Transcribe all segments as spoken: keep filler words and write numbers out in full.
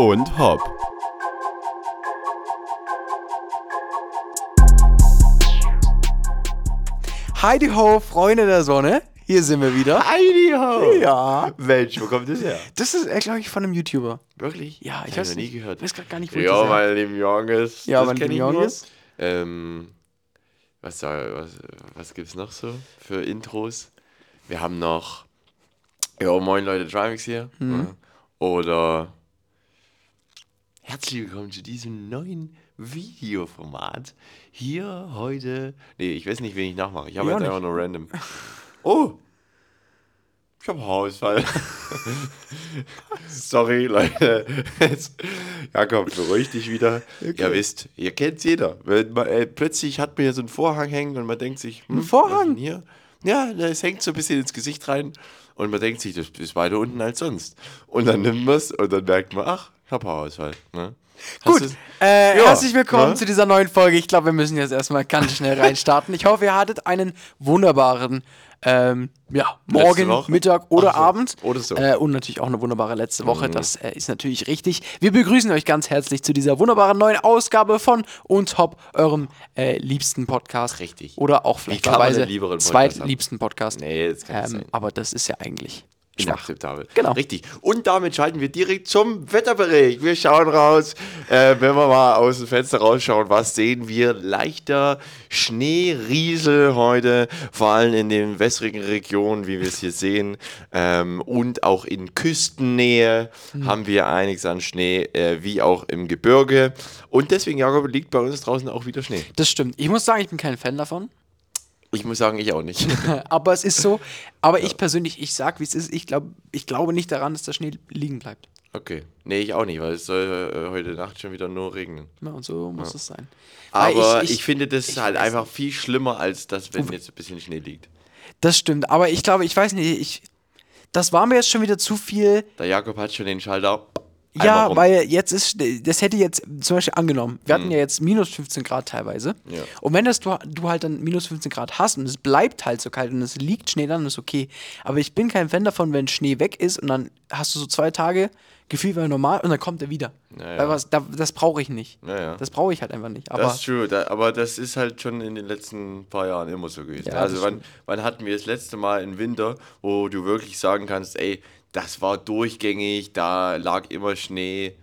Und Hopp. Heidi Ho, Freunde der Sonne. Hier sind wir wieder. Heidi Ho. Ja. Mensch, wo kommt das her? Das ist, glaube ich, von einem YouTuber. Wirklich? Ja, ich habe es noch nie gehört. Ich weiß gerade gar nicht, wo ja, das mein lieben Junges. Ja, mein lieben Junges. Ähm, was, was, was gibt es noch so für Intros? Wir haben noch Ja, moin Leute, Trimix hier. Mhm. Oder herzlich willkommen zu diesem neuen Videoformat. Hier heute... Nee, ich weiß nicht, wen ich nachmache. Ich habe jetzt einfach nur random... Oh, ich habe Haarausfall. Sorry, Leute. Jakob, beruhig dich wieder. Okay. Ihr wisst, ihr kennt's jeder. Wenn man, äh, plötzlich hat man hier so einen Vorhang hängen und man denkt sich... Hm, ein Vorhang? Hier? Ja, es hängt so ein bisschen ins Gesicht rein und man denkt sich, das ist weiter unten als sonst. Und dann nimmt man es und dann merkt man, ach, ich habe Haarausfall. Ne? Gut, äh, ja, herzlich willkommen ne? zu dieser neuen Folge. Ich glaube, wir müssen jetzt erstmal ganz schnell reinstarten. Ich hoffe, ihr hattet einen wunderbaren ähm, ja, Morgen, Mittag oder so. Abend. Oder so. Äh, und natürlich auch eine wunderbare letzte Woche. Mhm. Das äh, ist natürlich richtig. Wir begrüßen euch ganz herzlich zu dieser wunderbaren neuen Ausgabe von Und Hopp, eurem äh, liebsten Podcast. Richtig. Oder auch vielleicht zweitliebsten Podcast. Nee, das kann ähm, sein. Aber das ist ja eigentlich... Inakzeptabel. Genau. Richtig. Und damit schalten wir direkt zum Wetterbericht. Wir schauen raus. Äh, wenn wir mal aus dem Fenster rausschauen, was sehen wir? Leichter Schneeriesel heute, vor allem in den wässrigen Regionen, wie wir es hier sehen. Ähm, und auch in Küstennähe mhm. haben wir einiges an Schnee, äh, wie auch im Gebirge. Und deswegen, Jakob, liegt bei uns draußen auch wieder Schnee. Das stimmt. Ich muss sagen, ich bin kein Fan davon. Ich muss sagen, ich auch nicht. Aber es ist so. Aber ja. ich persönlich, ich sag, wie es ist, ich, glaub, ich glaube nicht daran, dass der Schnee liegen bleibt. Okay. Nee, ich auch nicht, weil es soll äh, heute Nacht schon wieder nur regnen. Ja, und so muss es ja. sein. Aber ich, ich, ich finde das ich halt einfach viel schlimmer, als das, wenn jetzt ein bisschen Schnee liegt. Das stimmt. Aber ich glaube, ich weiß nicht, ich, das war mir jetzt schon wieder zu viel. Der Jakob hat schon den Schalter... Ja, weil jetzt ist, das hätte jetzt zum Beispiel angenommen, wir mhm. hatten ja jetzt minus fünfzehn Grad teilweise ja. und wenn das du, du halt dann minus fünfzehn Grad hast und es bleibt halt so kalt und es liegt Schnee, dann ist okay, aber ich bin kein Fan davon, wenn Schnee weg ist und dann hast du so zwei Tage, Gefühl war normal und dann kommt er wieder, ja, ja. Weil was, da, das brauche ich nicht, ja, ja. das brauche ich halt einfach nicht. Aber das ist true, da, aber das ist halt schon in den letzten paar Jahren immer so gewesen, ja, also wann, wann hatten wir das letzte Mal einen Winter, wo du wirklich sagen kannst, ey, das war durchgängig, da lag immer Schnee.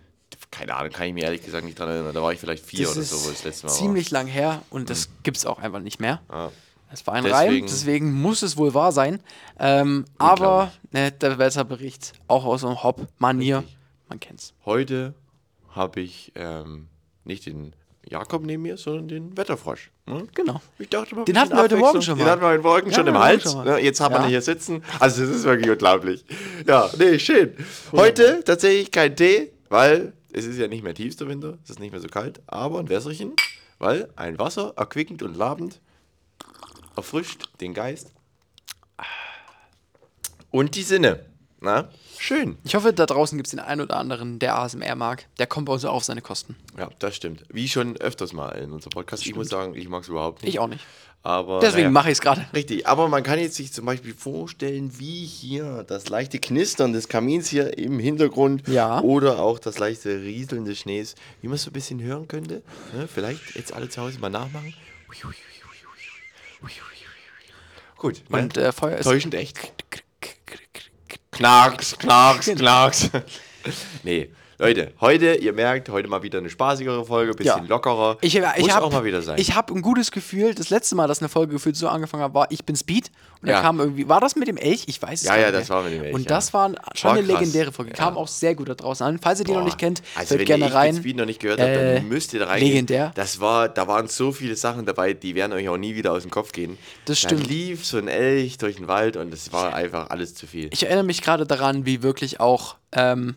Keine Ahnung, kann ich mir ehrlich gesagt nicht dran erinnern. Da war ich vielleicht vier das oder so, wo das letzte Mal war. Ziemlich lang her und das hm. gibt es auch einfach nicht mehr. Ah. Das war ein Reim, deswegen muss es wohl wahr sein. Ähm, aber ne, der Wetterbericht, auch aus einem Hopp-Manier, man kennt's. Heute habe ich ähm, nicht den Jakob neben mir, sondern den Wetterfrosch. Hm? Genau. Ich dachte mal, den hatten wir heute Morgen schon mal. Den hatten wir heute Morgen ja, schon im Hals. Schon ja, jetzt hat ja. man ihn hier sitzen. Also das ist wirklich unglaublich. Ja, nee, schön. Heute tatsächlich kein Tee, weil es ist ja nicht mehr tiefster Winter, es ist nicht mehr so kalt, aber ein Wässerchen, weil ein Wasser erquickend und labend erfrischt den Geist und die Sinne. Na, schön. Ich hoffe, da draußen gibt es den einen oder anderen, der A S M R mag. Der kommt bei uns auch auf seine Kosten. Ja, das stimmt. Wie schon öfters mal in unserem Podcast. Ich muss sagen, ich mag es überhaupt nicht. Ich auch nicht. Aber, deswegen naja, mache ich es gerade. Richtig. Aber man kann jetzt sich zum Beispiel vorstellen, wie hier das leichte Knistern des Kamins hier im Hintergrund ja. oder auch das leichte Rieseln des Schnees, wie man es so ein bisschen hören könnte. Ne? Vielleicht jetzt alle zu Hause mal nachmachen. Gut. Und äh, Feuer ist täuschend echt. Knacks, knacks, knacks. Nee, Leute, heute, ihr merkt, heute mal wieder eine spaßigere Folge, ein bisschen ja. lockerer. Ich, ich muss hab, auch mal wieder sein. Ich habe ein gutes Gefühl, das letzte Mal, dass eine Folge gefühlt so angefangen hat, war Ich bin Speed. Und ja. da kam irgendwie, war das mit dem Elch? Ich weiß es ja, nicht. Ja, ja, das war mit dem Elch. Und ja. das war schon war eine krass. legendäre Folge. Kam ja. auch sehr gut da draußen an. Falls ihr die Boah. noch nicht kennt, also hört gerne rein. Also wenn ihr Ich bin Speed noch nicht gehört habt, dann äh, müsst ihr da reingehen. Legendär. Das war, da waren so viele Sachen dabei, die werden euch auch nie wieder aus dem Kopf gehen. Das stimmt. Dann lief so ein Elch durch den Wald und es war einfach alles zu viel. Ich erinnere mich gerade daran, wie wirklich auch... Ähm,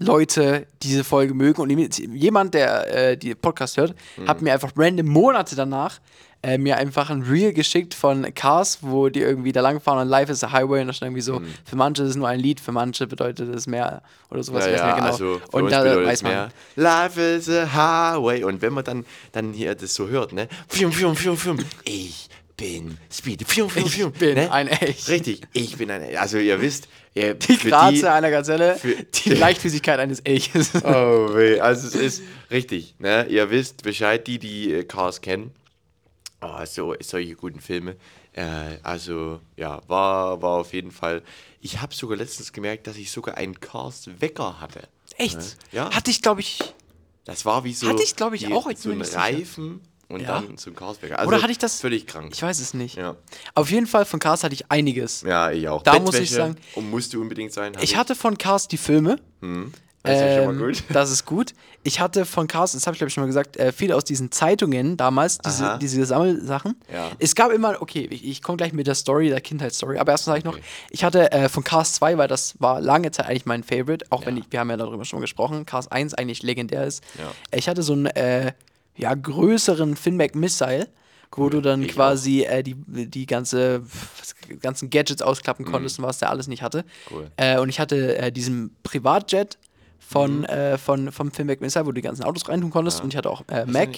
Leute diese Folge mögen und jemand, der äh, die Podcast hört, mhm. hat mir einfach random Monate danach äh, mir einfach ein Reel geschickt von Cars, wo die irgendwie da langfahren und Life is a Highway und da stand irgendwie so, mhm. für manche ist es nur ein Lied, für manche bedeutet es mehr oder sowas, ja, weiß ja, nicht genau. Also und da weiß man, mehr. Life is a Highway und wenn man dann, dann hier das so hört, ne, fium, fium, fium, fium, ich bin Speed. Fium, fium, fium. Ich bin ne? ein Elch. Richtig, ich bin ein Elch. Also ihr wisst, ihr, die Grazie die, einer Gazelle, für, die Leichtfüßigkeit eines Elches. Oh weh, also es ist richtig. Ne? Ihr wisst Bescheid, die, die Cars kennen. Oh, so, solche guten Filme. Äh, also ja, war, war auf jeden Fall. Ich habe sogar letztens gemerkt, dass ich sogar einen Cars-Wecker hatte. Echt? Ja. Hatte ich, glaube ich... Das war wie so, hatte ich, glaube ich, die, auch, ich so ein Reifen... Und ja. dann zum Cars-Wecker. Also oder hatte ich das? Völlig krank. Ich weiß es nicht. Ja. Auf jeden Fall von Cars hatte ich einiges. Ja, ich auch. Da Bettwäsche, muss ich sagen. Und musste unbedingt sein. Ich, ich hatte von Cars die Filme. Hm. Das ist ja schon mal gut. Das ist gut. Ich hatte von Cars, das habe ich glaube ich schon mal gesagt, äh, viele aus diesen Zeitungen damals, diese, diese Sammelsachen. Ja. Es gab immer, okay, ich, ich komme gleich mit der Story, der Kindheitsstory, aber erstmal sage ich noch, okay. ich hatte äh, von Cars zwei, weil das war lange Zeit eigentlich mein Favorite, auch ja. wenn ich, wir haben ja darüber schon gesprochen, Cars eins eigentlich legendär ist. Ja. Ich hatte so ein, äh, ja, größeren Finback-Missile, wo cool, du dann quasi äh, die, die ganze, ganzen Gadgets ausklappen konntest mm. und was der alles nicht hatte. Cool. Äh, und ich hatte äh, diesen Privatjet von, mm. äh, von, vom Finback-Missile, wo du die ganzen Autos reintun konntest ja. und ich hatte auch äh, Mac.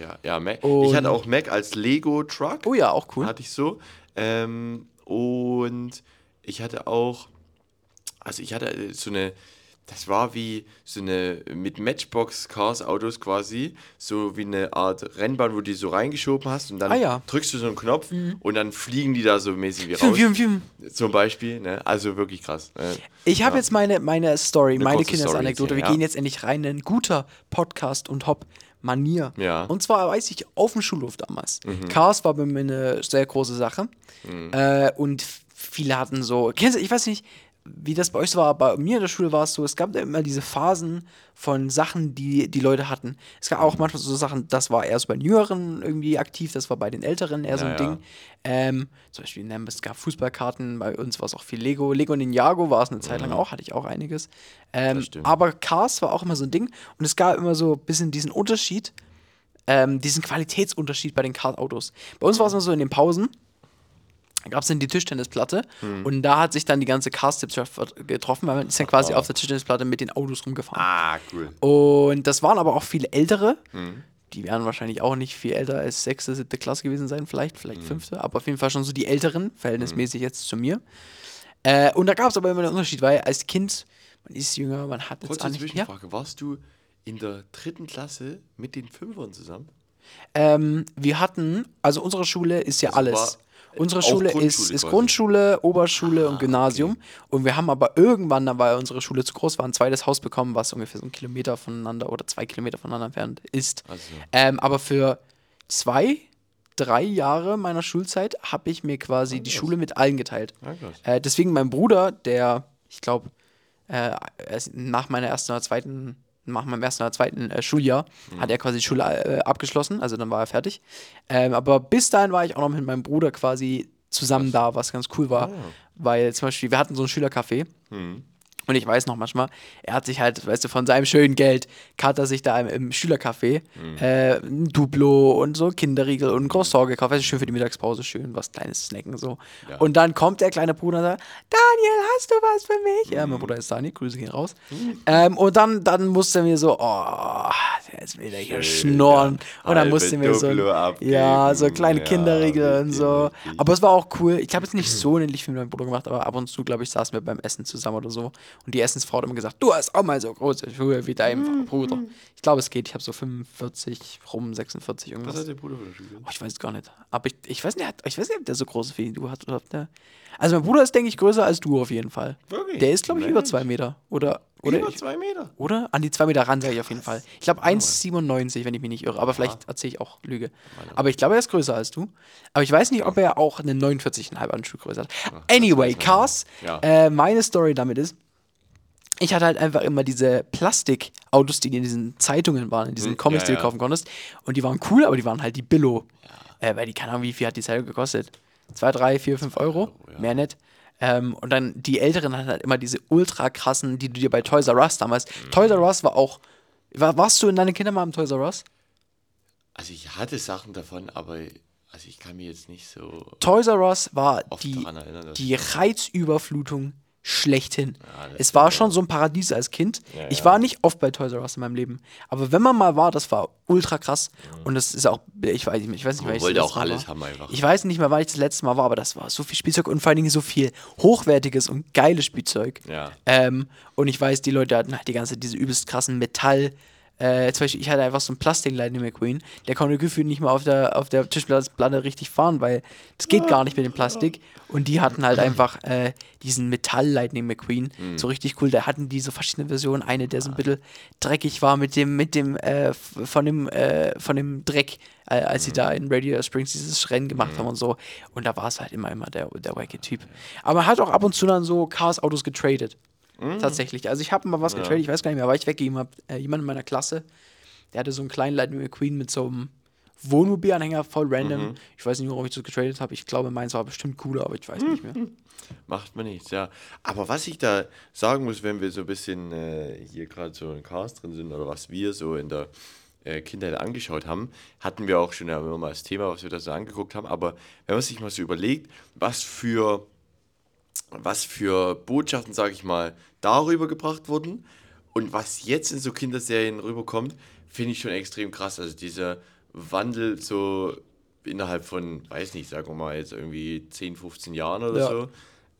Ja, ja, Mac. Und ich hatte auch Mac als Lego-Truck. Oh ja, auch cool. Hatte ich so. Ähm, und ich hatte auch, also ich hatte so eine, das war wie so eine, mit Matchbox-Cars-Autos quasi, so wie eine Art Rennbahn, wo du die so reingeschoben hast und dann ah, ja. drückst du so einen Knopf mhm. und dann fliegen die da so mäßig wie raus. Fium, fium. Zum Beispiel, ne? Also wirklich krass. Ne? Ich ja. habe jetzt meine, meine Story, eine meine Kindesanekdote. Ja. Wir gehen jetzt endlich rein in ein guter Podcast und Hopp. Manier. Ja. Und zwar weiß ich, auf dem Schulhof damals. Mhm. Cars war bei mir eine sehr große Sache. Mhm. Äh, und viele hatten so, kennst du, ich weiß nicht, wie das bei euch so war, bei mir in der Schule war es so, es gab immer diese Phasen von Sachen, die die Leute hatten. Es gab auch manchmal so Sachen, das war erst bei den Jüngeren irgendwie aktiv, das war bei den Älteren eher so ein naja. Ding. Ähm, zum Beispiel, es gab Fußballkarten, bei uns war es auch viel Lego. Lego Ninjago war es eine Zeit lang auch, hatte ich auch einiges. Ähm, aber Cars war auch immer so ein Ding und es gab immer so ein bisschen diesen Unterschied, ähm, diesen Qualitätsunterschied bei den Cars-Autos. Bei uns war es immer so in den Pausen, da gab es dann die Tischtennisplatte hm. und da hat sich dann die ganze Cars-Tipps getroffen, weil man ist dann quasi oh. auf der Tischtennisplatte mit den Autos rumgefahren. Ah, cool. Und das waren aber auch viele Ältere, hm. die wären wahrscheinlich auch nicht viel älter als sechste, siebte Klasse gewesen sein, vielleicht, vielleicht hm. fünfte, aber auf jeden Fall schon so die Älteren, verhältnismäßig hm. jetzt zu mir. Äh, und da gab es aber immer einen Unterschied, weil als Kind, man ist jünger, man hat jetzt auch nicht... Zwischenfrage, ja? Warst du in der dritten Klasse mit den Fünfern zusammen? Ähm, wir hatten, also unsere Schule ist ja das alles... Unsere Schule ist, ist Grundschule, Oberschule ah, und Gymnasium. Okay. Und wir haben aber irgendwann, da weil unsere Schule zu groß war, ein zweites Haus bekommen, was ungefähr so einen Kilometer voneinander oder zwei Kilometer voneinander entfernt ist. Also. Ähm, aber für zwei, drei Jahre meiner Schulzeit habe ich mir quasi oh, die Schule mit allen geteilt. Oh, äh, deswegen mein Bruder, der, ich glaube, äh, nach meiner ersten oder zweiten... nach meinem ersten oder zweiten äh, Schuljahr mhm. hat er quasi die Schule äh, abgeschlossen, also dann war er fertig. Ähm, aber bis dahin war ich auch noch mit meinem Bruder quasi zusammen was? da, was ganz cool war, oh. weil zum Beispiel, wir hatten so ein Schülercafé mhm. und ich weiß noch manchmal, er hat sich halt, weißt du, von seinem schönen Geld, hat er sich da im, im Schülercafé mhm. äh, ein Duplo und so Kinderriegel und ein Croissant gekauft, weißt du, schön für die Mittagspause, schön was kleines Snacken so. Ja. Und dann kommt der kleine Bruder und sagt, Daniel, hast du was für mich? Mhm. Ja, mein Bruder ist Daniel, Grüße gehen raus. Mhm. Ähm, und dann, dann musste mir so, oh, jetzt will der hier schnorren. Ja, und dann musste mir so, abgeben, ja, so kleine ja, Kinderriegel und so. Aber es war auch cool. Ich habe jetzt nicht so ähnlich viel mit meinem Bruder gemacht, aber ab und zu, glaube ich, saßen wir beim Essen zusammen oder so. Und die Essensfrau hat immer gesagt, du hast auch mal so große Schuhe wie dein mhm. Bruder. Ich glaube, es geht. Ich habe so fünfundvierzig rum, sechsundvierzig irgendwas. Was hat der Bruder für Schuhe? Oh, ich weiß es gar nicht. Aber ich, ich weiß nicht, ich weiß nicht, ob der so groß ist wie du hast. Oder ob der also mein Bruder ist, denke ich, größer als du auf jeden Fall. Wirklich? Der ist, glaube ich, über zwei Meter. Oder, oder über ich, zwei Meter? Oder? An die zwei Meter ran, sage ich auf jeden Fall. Ich glaube eins Komma siebenundneunzig, wenn ich mich nicht irre. Aber ja. vielleicht erzähle ich auch Lüge. Aber ich glaube, er ist größer als du. Aber ich weiß nicht, ob er auch eine neunundvierzig Komma fünf an Schuhgröße hat. Anyway, Cars. Ja. Äh, meine Story damit ist, ich hatte halt einfach immer diese Plastikautos, die in diesen Zeitungen waren, in diesen Comics, ja, die du ja. kaufen konntest. Und die waren cool, aber die waren halt die Billo. Ja. Äh, weil die, keine Ahnung, wie viel hat die Zeitung gekostet? Zwei, drei, vier, fünf Euro? Ja. Mehr nicht. Ähm, und dann die Älteren hatten halt immer diese ultra krassen, die du dir bei Toys R Us damals. Mhm. Toys R Us war auch. War, warst du in deinen Kindern mal im Toys R Us? Also ich hatte Sachen davon, aber. Also ich kann mir jetzt nicht so. Toys R Us war die, die Reizüberflutung schlechthin. Ja, es war schon so ein Paradies als Kind. Ja, ich war ja. nicht oft bei Toys R Us in meinem Leben. Aber wenn man mal war, das war ultra krass. Mhm. Und das ist auch, ich weiß nicht, ich weiß nicht, weil ich wollte auch alles haben einfach. Ich weiß nicht mehr, wann ich das letzte Mal war, aber das war so viel Spielzeug und vor allen Dingen so viel hochwertiges und geiles Spielzeug. Ja. Ähm, und ich weiß, die Leute hatten halt die ganze, diese übelst krassen Metall- Äh, zum Beispiel, ich hatte einfach so einen Plastik-Lightning McQueen, der konnte gefühlt nicht mal auf der, auf der Tischplatte richtig fahren, weil das geht gar nicht mit dem Plastik. Und die hatten halt einfach äh, diesen Metall-Lightning McQueen, mhm. so richtig cool. Da hatten die so verschiedene Versionen, eine, der so ein bisschen dreckig war mit dem, mit dem, äh, von dem, äh, von dem Dreck, äh, als mhm. sie da in Radio Springs dieses Rennen gemacht mhm. haben und so. Und da war es halt immer, immer der, der wacky Typ. Aber man hat auch ab und zu dann so Cars-Autos getradet. Mm. Tatsächlich. Also ich habe mal was ja. getradet, ich weiß gar nicht mehr, weil ich weggegeben habe. Äh, jemand in meiner Klasse, der hatte so einen kleinen Lightning McQueen mit so einem Wohnmobilanhänger, voll random. Mhm. Ich weiß nicht, warum ich das getradet habe. Ich glaube, meins war bestimmt cooler, aber ich weiß mhm. nicht mehr. Macht mir nichts, ja. Aber was ich da sagen muss, wenn wir so ein bisschen äh, hier gerade so in Cars drin sind oder was wir so in der äh, Kindheit angeschaut haben, hatten wir auch schon ja, immer mal das Thema, was wir da so angeguckt haben. Aber wenn man sich mal so überlegt, was für... was für Botschaften, sage ich mal, darüber gebracht wurden und was jetzt in so Kinderserien rüberkommt, finde ich schon extrem krass. Also dieser Wandel so innerhalb von, weiß nicht, sagen wir mal jetzt irgendwie zehn, fünfzehn Jahren oder ja. so,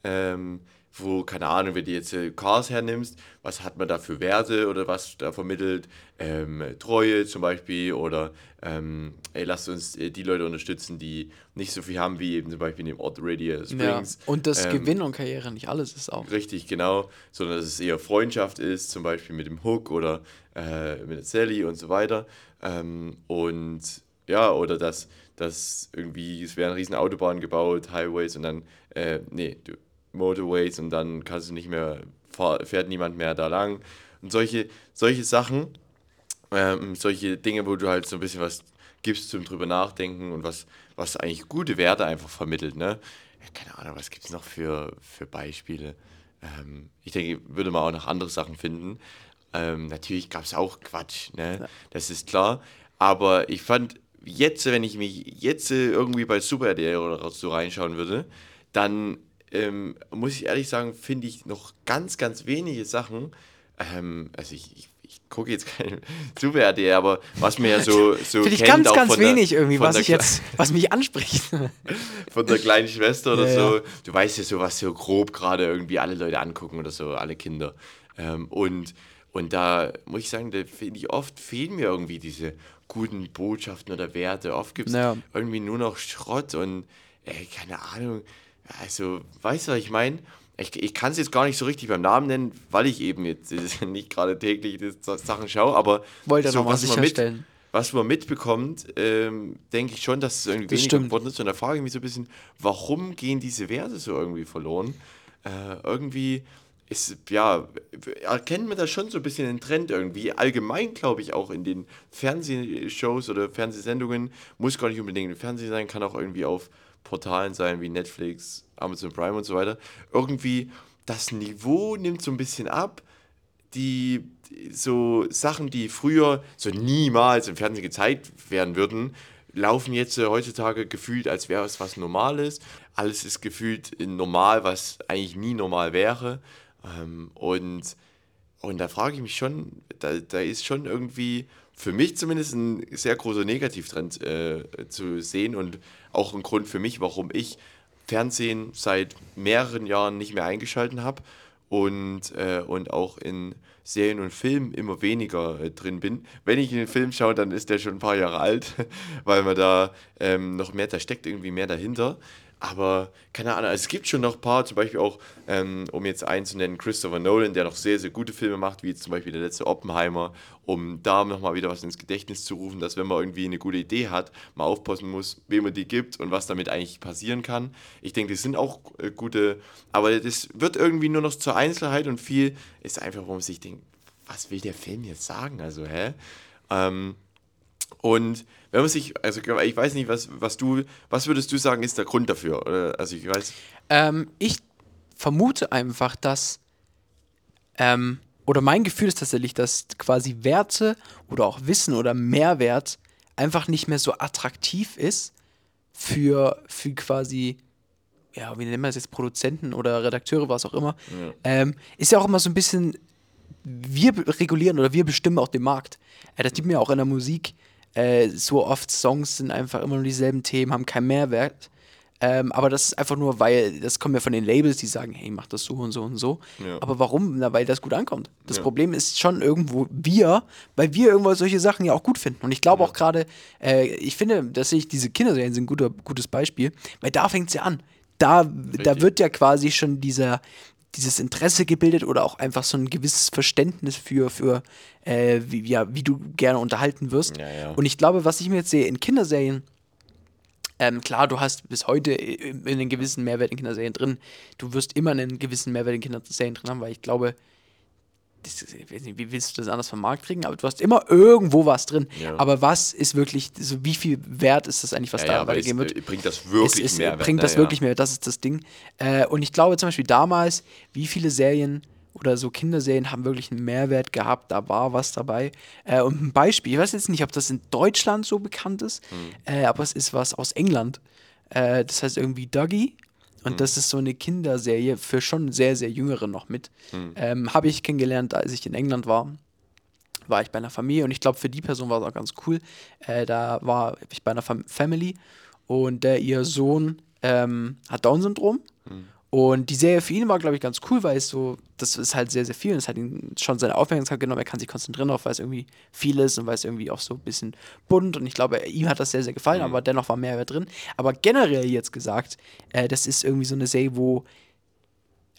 ähm, wo, keine Ahnung, wenn du jetzt Cars hernimmst, was hat man da für Werte oder was da vermittelt, ähm, Treue zum Beispiel oder ähm, ey, lasst uns die Leute unterstützen, die nicht so viel haben wie eben zum Beispiel in dem Ort Radio Springs. Ja. Und das ähm, Gewinn und Karriere nicht alles ist auch. Richtig, genau, sondern dass es eher Freundschaft ist, zum Beispiel mit dem Hook oder äh, mit der Sally und so weiter ähm, und ja, oder dass, dass irgendwie, es werden riesen Autobahnen gebaut, Highways und dann, äh, nee, du Motorways und dann kannst du nicht mehr, fährt niemand mehr da lang und solche, solche Sachen, ähm, solche Dinge, wo du halt so ein bisschen was gibst zum drüber nachdenken und was, was eigentlich gute Werte einfach vermittelt, ne? Ja, keine Ahnung, was gibt es noch für, für Beispiele? Ähm, ich denke, würde man auch noch andere Sachen finden. Ähm, natürlich gab es auch Quatsch, ne? Ja. Das ist klar, aber ich fand jetzt, wenn ich mich jetzt irgendwie bei Super R T L oder so reinschauen würde, dann Ähm, muss ich ehrlich sagen, finde ich noch ganz, ganz wenige Sachen. Ähm, also ich, ich, ich gucke jetzt keine Super R T L, aber was mir ja so, so finde ich ganz, ganz wenig der, irgendwie, was ich Kle- jetzt, was mich anspricht. Von der kleinen Schwester oder ja, so. Ja. Du weißt ja so, was so grob gerade irgendwie alle Leute angucken oder so, alle Kinder. Ähm, und, und da muss ich sagen, da finde ich oft, fehlen mir irgendwie diese guten Botschaften oder Werte. Oft gibt es ja. irgendwie nur noch Schrott und ey, keine Ahnung. Also, weißt du, was ich meine? Ich, ich kann es jetzt gar nicht so richtig beim Namen nennen, weil ich eben jetzt nicht gerade täglich das Sachen schaue, aber wollte so, was, man mit, was man mitbekommt, ähm, denke ich schon, dass es irgendwie das weniger geworden ist. Und da frage ich mich so ein bisschen, warum gehen diese Werte so irgendwie verloren? Äh, irgendwie ist, ja, erkennt man da schon so ein bisschen den Trend irgendwie. Allgemein, glaube ich, auch in den Fernsehshows oder Fernsehsendungen, muss gar nicht unbedingt im Fernsehen sein, kann auch irgendwie auf Portalen sein wie Netflix, Amazon Prime und so weiter, irgendwie das Niveau nimmt so ein bisschen ab, die so Sachen, die früher so niemals im Fernsehen gezeigt werden würden, laufen jetzt äh, heutzutage gefühlt, als wäre es was Normales. Alles ist gefühlt normal, was eigentlich nie normal wäre. Ähm, und, und da frage ich mich schon, da, da ist schon irgendwie für mich zumindest ein sehr großer Negativtrend äh, zu sehen und auch ein Grund für mich, warum ich Fernsehen seit mehreren Jahren nicht mehr eingeschalten habe und, äh, und auch in Serien und Filmen immer weniger äh, drin bin. Wenn ich in den Film schaue, dann ist der schon ein paar Jahre alt, weil man da ähm, noch mehr, da steckt irgendwie mehr dahinter. Aber keine Ahnung, es gibt schon noch ein paar, zum Beispiel auch, ähm, um jetzt einen zu nennen, Christopher Nolan, der noch sehr, sehr gute Filme macht, wie zum Beispiel der letzte Oppenheimer, um da nochmal wieder was ins Gedächtnis zu rufen, dass wenn man irgendwie eine gute Idee hat, mal aufpassen muss, wem man die gibt und was damit eigentlich passieren kann. Ich denke, das sind auch äh, gute, aber das wird irgendwie nur noch zur Einzelheit und viel ist einfach, wo man sich denkt, was will der Film jetzt sagen? Also, hä? Ähm, Und wenn man sich, also ich weiß nicht, was, was du, was würdest du sagen, ist der Grund dafür? Oder? Also ich weiß. Ähm, ich vermute einfach, dass, ähm, oder mein Gefühl ist tatsächlich, dass quasi Werte oder auch Wissen oder Mehrwert einfach nicht mehr so attraktiv ist für, für quasi ja, wie nennen wir das jetzt, Produzenten oder Redakteure, was auch immer, ja. ähm, ist ja auch immer so ein bisschen, wir regulieren oder wir bestimmen auch den Markt. Äh, das gibt mir auch in der Musik äh, so oft, Songs sind einfach immer nur dieselben Themen, haben keinen Mehrwert. Ähm, aber das ist einfach nur, weil das kommt ja von den Labels, die sagen, hey, mach das so und so und so. Ja. Aber warum? Na, weil das gut ankommt. Das ja. Problem ist schon irgendwo wir, weil wir irgendwo solche Sachen ja auch gut finden. Und ich glaube ja. auch gerade, äh, ich finde, dass ich diese Kinderserien sind ein guter, gutes Beispiel, weil da fängt es ja an. Da, da wird ja quasi schon dieser, dieses Interesse gebildet oder auch einfach so ein gewisses Verständnis für, für äh, wie, ja, wie du gerne unterhalten wirst. Ja, ja. Und ich glaube, was ich mir jetzt sehe in Kinderserien, Ähm, klar, du hast bis heute einen gewissen Mehrwert in Kinderserien drin. Du wirst immer einen gewissen Mehrwert in Kinderserien drin haben, weil ich glaube, das, ich weiß nicht, wie willst du das anders vom Markt kriegen? Aber du hast immer irgendwo was drin. Ja. Aber was ist wirklich, so wie viel wert ist das eigentlich, was ja, da ja, weitergehen ist, wird? Bringt das wirklich es, es Mehrwert? Bringt das ja. wirklich Mehrwert? Das ist das Ding. Äh, und ich glaube zum Beispiel damals, wie viele Serien oder so Kinderserien haben wirklich einen Mehrwert gehabt, da war was dabei. Äh, und ein Beispiel, ich weiß jetzt nicht, ob das in Deutschland so bekannt ist, mhm. äh, aber es ist was aus England. Äh, das heißt irgendwie Dougie. Und mhm. das ist so eine Kinderserie für schon sehr, sehr Jüngere noch mit. Mhm. Ähm, habe ich kennengelernt, als ich in England war. War ich bei einer Familie und ich glaube, für die Person war es auch ganz cool. Äh, da war ich bei einer Fam- Family und äh, ihr Sohn ähm, hat Down-Syndrom. Mhm. Und die Serie für ihn war, glaube ich, ganz cool, weil es so, das ist halt sehr, sehr viel und es hat ihm schon seine Aufmerksamkeit genommen, er kann sich konzentrieren darauf, weil es irgendwie viel ist und weil es irgendwie auch so ein bisschen bunt und ich glaube, ihm hat das sehr, sehr gefallen, mhm. aber dennoch war Mehrwert drin. Aber generell jetzt gesagt, äh, das ist irgendwie so eine Serie, wo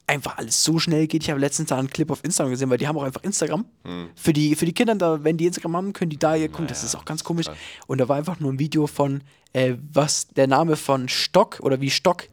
einfach alles so schnell geht. Ich habe letztens da einen Clip auf Instagram gesehen, weil die haben auch einfach Instagram. Mhm. Für die, für die Kinder, da, wenn die Instagram haben, können die da hier gucken, naja, das ist auch ganz komisch. Krass. Und da war einfach nur ein Video von, äh, was der Name von Stock oder wie Stock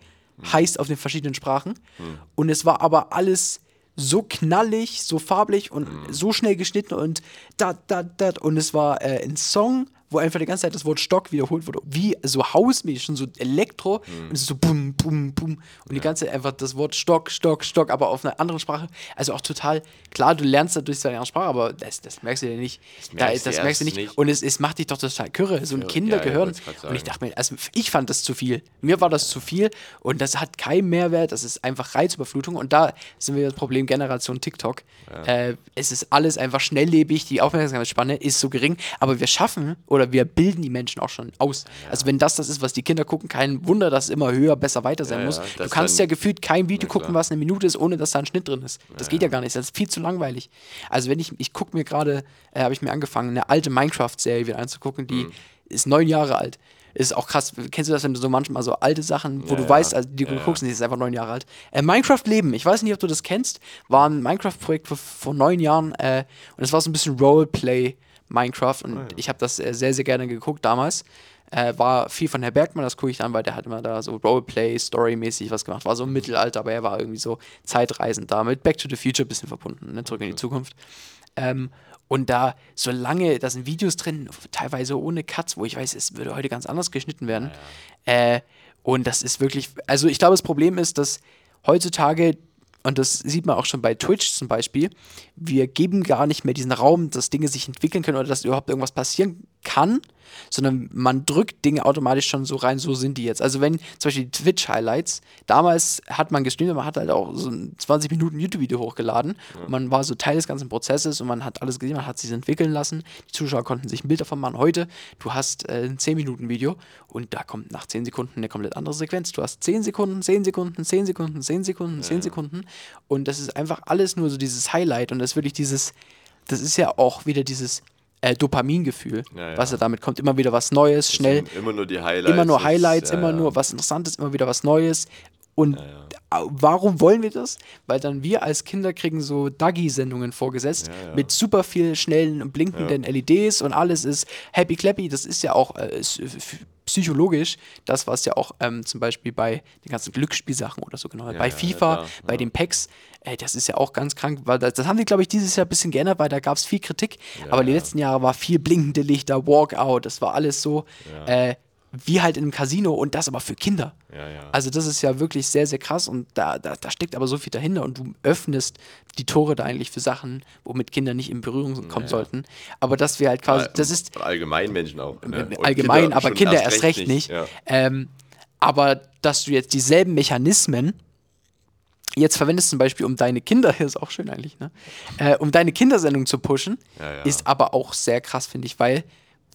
heißt auf den verschiedenen Sprachen. Hm. Und es war aber alles so knallig, so farblich und hm. so schnell geschnitten und da, da, da. Und es war äh, ein Song, wo einfach die ganze Zeit das Wort Stock wiederholt wurde. Wie so hausmäßig, schon so Elektro. Hm. Und es ist so bum, bum, bum. Und ja. die ganze Zeit einfach das Wort Stock, Stock, Stock, aber auf einer anderen Sprache. Also auch total, klar, du lernst dadurch seine andere Sprache, aber das, das merkst du dir nicht. Das merkst, da, das merkst du nicht. nicht. Und es, es macht dich doch total kirre. So ein Kindergehirn. Ja, ja, und ich dachte mir, also ich fand das zu viel. Mir war das zu viel. Und das hat keinen Mehrwert. Das ist einfach Reizüberflutung. Und da sind wir das Problem Generation TikTok. Ja. Äh, es ist alles einfach schnelllebig. Die Aufmerksamkeitsspanne ist so gering. Aber wir schaffen, oder wir bilden die Menschen auch schon aus. Ja. Also wenn das das ist, was die Kinder gucken, kein Wunder, dass es immer höher, besser, weiter sein ja, muss. Ja, du kannst ja gefühlt kein Video gucken, klar. was eine Minute ist, ohne dass da ein Schnitt drin ist. Das ja, geht ja gar nicht, das ist viel zu langweilig. Also wenn ich, ich gucke mir gerade, äh, habe ich mir angefangen, eine alte Minecraft-Serie wieder anzugucken, die mhm. ist neun Jahre alt. Ist auch krass, kennst du das, wenn du so manchmal so alte Sachen, wo ja, du weißt, also die du ja, guckst, die ist einfach neun Jahre alt. Äh, Minecraft-Leben, ich weiß nicht, ob du das kennst, war ein Minecraft-Projekt vor, vor neun Jahren äh, und es war so ein bisschen Roleplay Minecraft und oh ja. ich habe das äh, sehr, sehr gerne geguckt damals. Äh, war viel von Herr Bergmann, das gucke ich dann, weil der hat immer da so Roleplay, Story-mäßig was gemacht. War so im mhm. Mittelalter, aber er war irgendwie so zeitreisend da mit Back to the Future ein bisschen verbunden, ne? Zurück mhm. in die Zukunft. Ähm, und da, solange, da sind Videos drin, teilweise ohne Cuts, wo ich weiß, es würde heute ganz anders geschnitten werden. Ja. Äh, und das ist wirklich, also ich glaube, das Problem ist, dass heutzutage, und das sieht man auch schon bei Twitch zum Beispiel, wir geben gar nicht mehr diesen Raum, dass Dinge sich entwickeln können oder dass überhaupt irgendwas passieren kann, sondern man drückt Dinge automatisch schon so rein, so sind die jetzt. Also wenn zum Beispiel die Twitch-Highlights, damals hat man gestreamt, man hat halt auch so ein zwanzig Minuten YouTube-Video hochgeladen ja. und man war so Teil des ganzen Prozesses und man hat alles gesehen, man hat sich entwickeln lassen, die Zuschauer konnten sich ein Bild davon machen. Heute, du hast äh, ein zehn Minuten Video und da kommt nach zehn Sekunden eine komplett andere Sequenz. Du hast zehn Sekunden, zehn Sekunden, zehn Sekunden, zehn Sekunden, zehn Sekunden ja. und das ist einfach alles nur so dieses Highlight und das ist wirklich dieses, das ist ja auch wieder dieses Äh, Dopamingefühl, ja, ja. was ja damit kommt. Immer wieder was Neues, das schnell. Immer nur die Highlights. Immer nur Highlights, ist, ja, immer ja. nur was Interessantes, immer wieder was Neues. Und ja, ja. warum wollen wir das? Weil dann wir als Kinder kriegen so Dougie-Sendungen vorgesetzt ja, ja. mit super viel schnellen und blinkenden ja. L E Ds und alles ist happy clappy. Das ist ja auch äh, ist, psychologisch, das was ja auch ähm, zum Beispiel bei den ganzen Glücksspielsachen oder so genau, ja, bei ja, FIFA, ja, bei ja. den Packs, äh, das ist ja auch ganz krank, weil das, das haben die glaube ich dieses Jahr ein bisschen geändert, weil da gab es viel Kritik, ja, aber die ja. letzten Jahre war viel blinkende Lichter, Walkout, das war alles so ja. äh, wie halt in einem Casino und das aber für Kinder. Ja, ja. Also das ist ja wirklich sehr, sehr krass und da, da, da steckt aber so viel dahinter und du öffnest die Tore da eigentlich für Sachen, womit Kinder nicht in Berührung kommen naja. sollten. Aber dass wir halt quasi, das ist... Allgemein Menschen auch. Ne? Allgemein, Kinder aber Kinder erst recht, erst recht nicht. nicht. Ja. Ähm, aber dass du jetzt dieselben Mechanismen jetzt verwendest, zum Beispiel um deine Kinder, ist auch schön eigentlich, ne? Äh, um deine Kindersendung zu pushen, ja, ja. ist aber auch sehr krass, finde ich, weil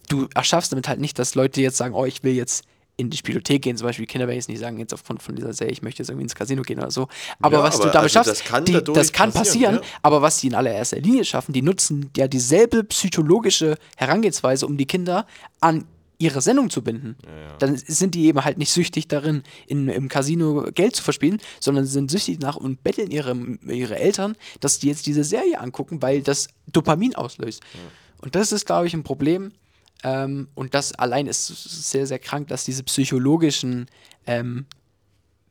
du erschaffst damit halt nicht, dass Leute jetzt sagen, oh, ich will jetzt in die Spielothek gehen, zum Beispiel Kinder werden jetzt nicht sagen, jetzt aufgrund von dieser Serie, ich möchte jetzt irgendwie ins Casino gehen oder so, aber ja, was aber du damit also schaffst, das kann, die, das kann passieren, passieren ja. aber was die in allererster Linie schaffen, die nutzen ja dieselbe psychologische Herangehensweise, um die Kinder an ihre Sendung zu binden. Ja, ja. Dann sind die eben halt nicht süchtig darin, in, im Casino Geld zu verspielen, sondern sind süchtig nach und betteln ihre, ihre Eltern, dass die jetzt diese Serie angucken, weil das Dopamin auslöst. Ja. Und das ist, glaube ich, ein Problem. Ähm, und das allein ist sehr, sehr krank, dass diese psychologischen ähm,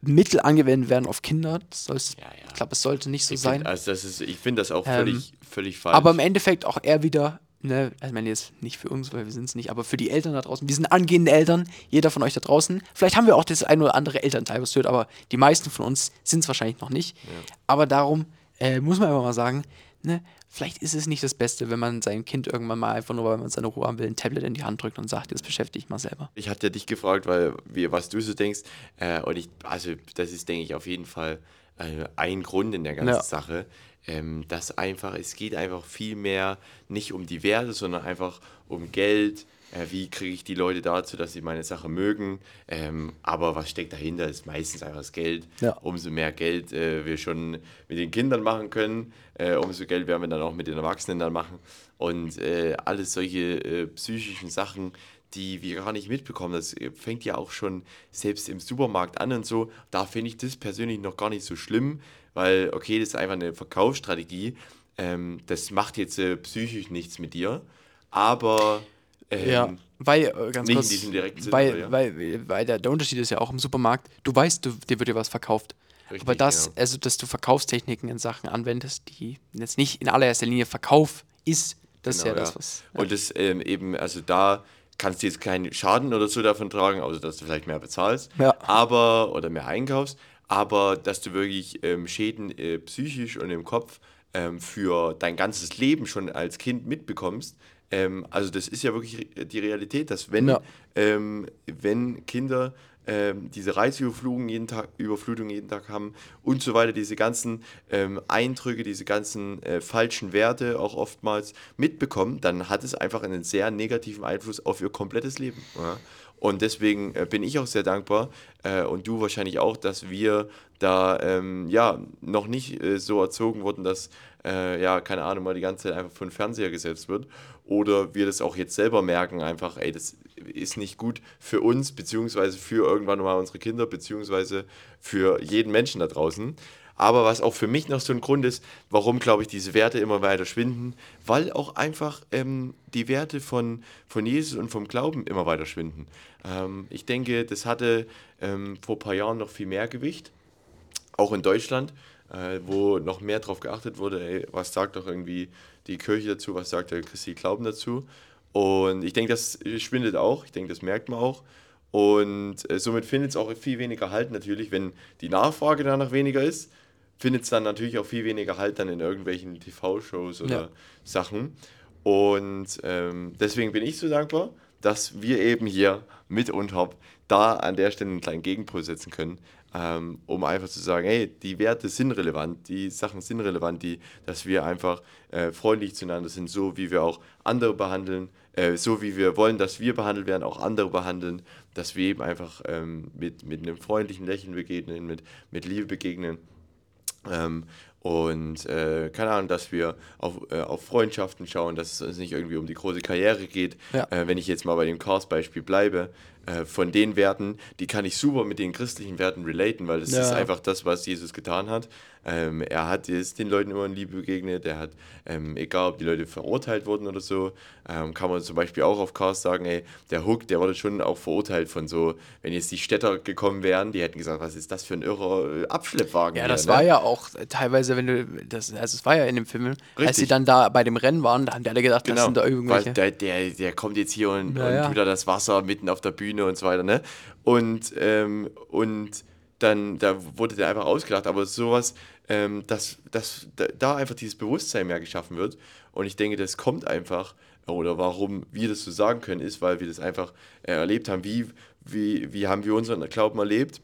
Mittel angewendet werden auf Kinder. Das ja, ja. Ich glaube, es sollte nicht so ich sein. Find, also das ist, ich finde das auch ähm, völlig, völlig falsch. Aber im Endeffekt auch eher wieder. Ne, also ich meine jetzt nicht für uns, weil wir sind es nicht, aber für die Eltern da draußen, wir sind angehende Eltern, jeder von euch da draußen, vielleicht haben wir auch das ein oder andere Elternteil, was hört, aber die meisten von uns sind es wahrscheinlich noch nicht, ja. aber darum äh, muss man einfach mal sagen, ne, vielleicht ist es nicht das Beste, wenn man sein Kind irgendwann mal einfach nur, weil man seine Ruhe haben will, ein Tablet in die Hand drückt und sagt, jetzt beschäftige ich mal selber. Ich hatte dich gefragt, weil wie, was du so denkst äh, und ich, also das ist, denke ich, auf jeden Fall äh, ein Grund in der ganzen ja. Sache, Ähm, dass einfach, es geht einfach viel mehr nicht um die Werte, sondern einfach um Geld, äh, wie kriege ich die Leute dazu, dass sie meine Sache mögen, ähm, aber was steckt dahinter, ist meistens einfach das Geld, ja. umso mehr Geld äh, wir schon mit den Kindern machen können, äh, umso Geld werden wir dann auch mit den Erwachsenen dann machen und äh, alles solche äh, psychischen Sachen, die wir gar nicht mitbekommen, das fängt ja auch schon selbst im Supermarkt an und so, da finde ich das persönlich noch gar nicht so schlimm, weil, okay, das ist einfach eine Verkaufsstrategie, ähm, das macht jetzt äh, psychisch nichts mit dir, aber ähm, ja, weil, ganz nicht kurz, in diesem direkten Sinne. Weil, ja. weil, weil der, der Unterschied ist ja auch im Supermarkt, du weißt, du, dir wird dir was verkauft, Richtig, aber das, genau. also, dass du Verkaufstechniken in Sachen anwendest, die jetzt nicht in allererster Linie Verkauf ist, das genau, ist ja, ja das, was... Ja. Und das ähm, eben, also da... kannst du jetzt keinen Schaden oder so davon tragen, außer dass du vielleicht mehr bezahlst, ja. aber oder mehr einkaufst, aber dass du wirklich ähm, Schäden äh, psychisch und im Kopf ähm, für dein ganzes Leben schon als Kind mitbekommst. Ähm, also das ist ja wirklich die Realität, dass wenn, ja. ähm, wenn Kinder ähm, diese Reizüberflutung jeden Tag, Überflutung jeden Tag haben und so weiter, diese ganzen ähm, Eindrücke, diese ganzen äh, falschen Werte auch oftmals mitbekommen, dann hat es einfach einen sehr negativen Einfluss auf ihr komplettes Leben. Ja? Und deswegen äh, bin ich auch sehr dankbar äh, und du wahrscheinlich auch, dass wir da ähm, ja noch nicht äh, so erzogen wurden, dass äh, ja keine Ahnung mal die ganze Zeit einfach vor den Fernseher gesetzt wird oder wir das auch jetzt selber merken einfach, ey, das ist nicht gut für uns beziehungsweise für irgendwann mal unsere Kinder beziehungsweise für jeden Menschen da draußen. Aber was auch für mich noch so ein Grund ist, warum, glaube ich, diese Werte immer weiter schwinden, weil auch einfach ähm, die Werte von, von Jesus und vom Glauben immer weiter schwinden. Ähm, ich denke, das hatte ähm, vor ein paar Jahren noch viel mehr Gewicht, auch in Deutschland, äh, wo noch mehr darauf geachtet wurde, ey, was sagt doch irgendwie die Kirche dazu, was sagt der Christi Glauben dazu. Und ich denke, das schwindet auch, ich denke, das merkt man auch. Und äh, somit findet es auch viel weniger Halt natürlich, wenn die Nachfrage danach weniger ist, findet es dann natürlich auch viel weniger Halt dann in irgendwelchen T V-Shows oder ja. Sachen. Und ähm, deswegen bin ich so dankbar, dass wir eben hier mit Und Hopp da an der Stelle einen kleinen Gegenpol setzen können, ähm, um einfach zu sagen, hey, die Werte sind relevant, die Sachen sind relevant, die, dass wir einfach äh, freundlich zueinander sind, so wie wir auch andere behandeln, äh, so wie wir wollen, dass wir behandelt werden, auch andere behandeln, dass wir eben einfach ähm, mit, mit einem freundlichen Lächeln begegnen, mit, mit Liebe begegnen. Ähm, und äh, keine Ahnung, dass wir auf, äh, auf Freundschaften schauen, dass es uns nicht irgendwie um die große Karriere geht. Ja. Äh, wenn ich jetzt mal bei dem Cars-Beispiel bleibe, äh, von den Werten, die kann ich super mit den christlichen Werten relaten, weil das ja. ist einfach das, was Jesus getan hat. Ähm, er hat jetzt den Leuten immer in Liebe begegnet, er hat, ähm, egal ob die Leute verurteilt wurden oder so, ähm, kann man zum Beispiel auch auf Cars sagen, ey, der Hook, der wurde schon auch verurteilt von so, wenn jetzt die Städter gekommen wären, die hätten gesagt, was ist das für ein irrer Abschleppwagen? Ja, hier, das ne? war ja auch teilweise, wenn du, das, also es war ja in dem Film, Richtig. als sie dann da bei dem Rennen waren, da haben die alle gedacht, genau. das sind da irgendwelche. Der, der, der kommt jetzt hier und, naja. und tut da das Wasser mitten auf der Bühne und so weiter, ne? Und, ähm, und dann da wurde der einfach ausgelacht, aber sowas, ähm, dass, dass da einfach dieses Bewusstsein mehr geschaffen wird und ich denke, das kommt einfach, oder warum wir das so sagen können, ist, weil wir das einfach äh, erlebt haben, wie, wie, wie haben wir unseren Glauben erlebt?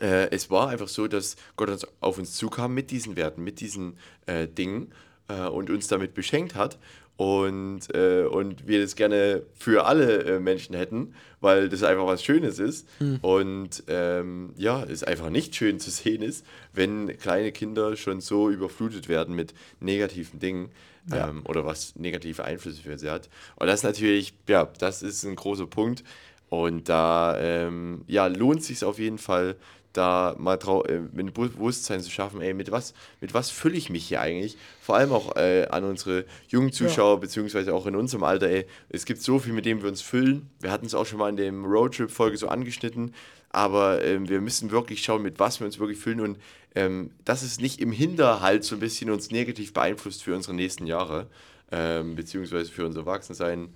Äh, es war einfach so, dass Gott auf uns zukam mit diesen Werten, mit diesen äh, Dingen äh, und uns damit beschenkt hat. Und, äh, und wir das gerne für alle äh, Menschen hätten, weil das einfach was Schönes ist. Mhm. Und ähm, ja, es einfach nicht schön zu sehen ist, wenn kleine Kinder schon so überflutet werden mit negativen Dingen, ja. ähm, oder was negative Einflüsse für sie hat. Und das ist natürlich, ja, das ist ein großer Punkt. Und da ähm, ja, lohnt es sich auf jeden Fall, da mal trau- äh, mit Bewusstsein zu schaffen, ey, mit was, mit was fülle ich mich hier eigentlich? Vor allem auch äh, an unsere jungen Zuschauer, ja. beziehungsweise auch in unserem Alter, ey, es gibt so viel, mit dem wir uns füllen. Wir hatten es auch schon mal in dem Roadtrip-Folge so angeschnitten, aber ähm, wir müssen wirklich schauen, mit was wir uns wirklich füllen und ähm, dass es nicht im Hinterhalt so ein bisschen uns negativ beeinflusst für unsere nächsten Jahre, ähm, beziehungsweise für unser Erwachsensein,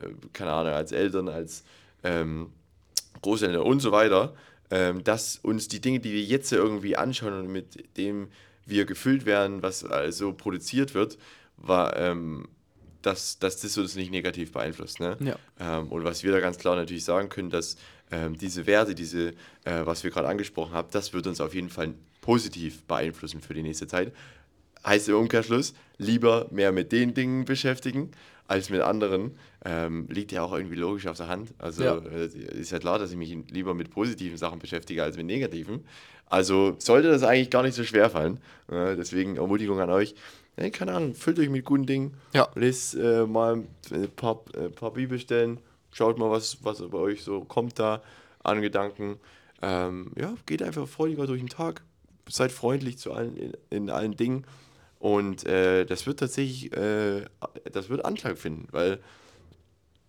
äh, keine Ahnung, als Eltern, als ähm, Großeltern und so weiter. Dass uns die Dinge, die wir jetzt irgendwie anschauen und mit dem wir gefüllt werden, was also produziert wird, war, ähm, dass, dass das uns nicht negativ beeinflusst. Ne? Ja. Ähm, und was wir da ganz klar natürlich sagen können, dass ähm, diese Werte, diese, äh, was wir gerade angesprochen haben, das wird uns auf jeden Fall positiv beeinflussen für die nächste Zeit. Heißt im Umkehrschluss, lieber mehr mit den Dingen beschäftigen als mit anderen, ähm, liegt ja auch irgendwie logisch auf der Hand. Also ja. äh, ist ja klar, dass ich mich lieber mit positiven Sachen beschäftige als mit negativen. Also sollte das eigentlich gar nicht so schwer fallen. Äh, deswegen Ermutigung an euch. Hey, keine Ahnung, füllt euch mit guten Dingen. Ja. Lest äh, mal ein paar, äh, paar Bibelstellen. Schaut mal, was, was bei euch so kommt da an Gedanken. Ähm, ja, geht einfach freudiger durch den Tag. Seid freundlich zu allen in, in allen Dingen. Und äh, das wird tatsächlich, äh, das wird Anklang finden, weil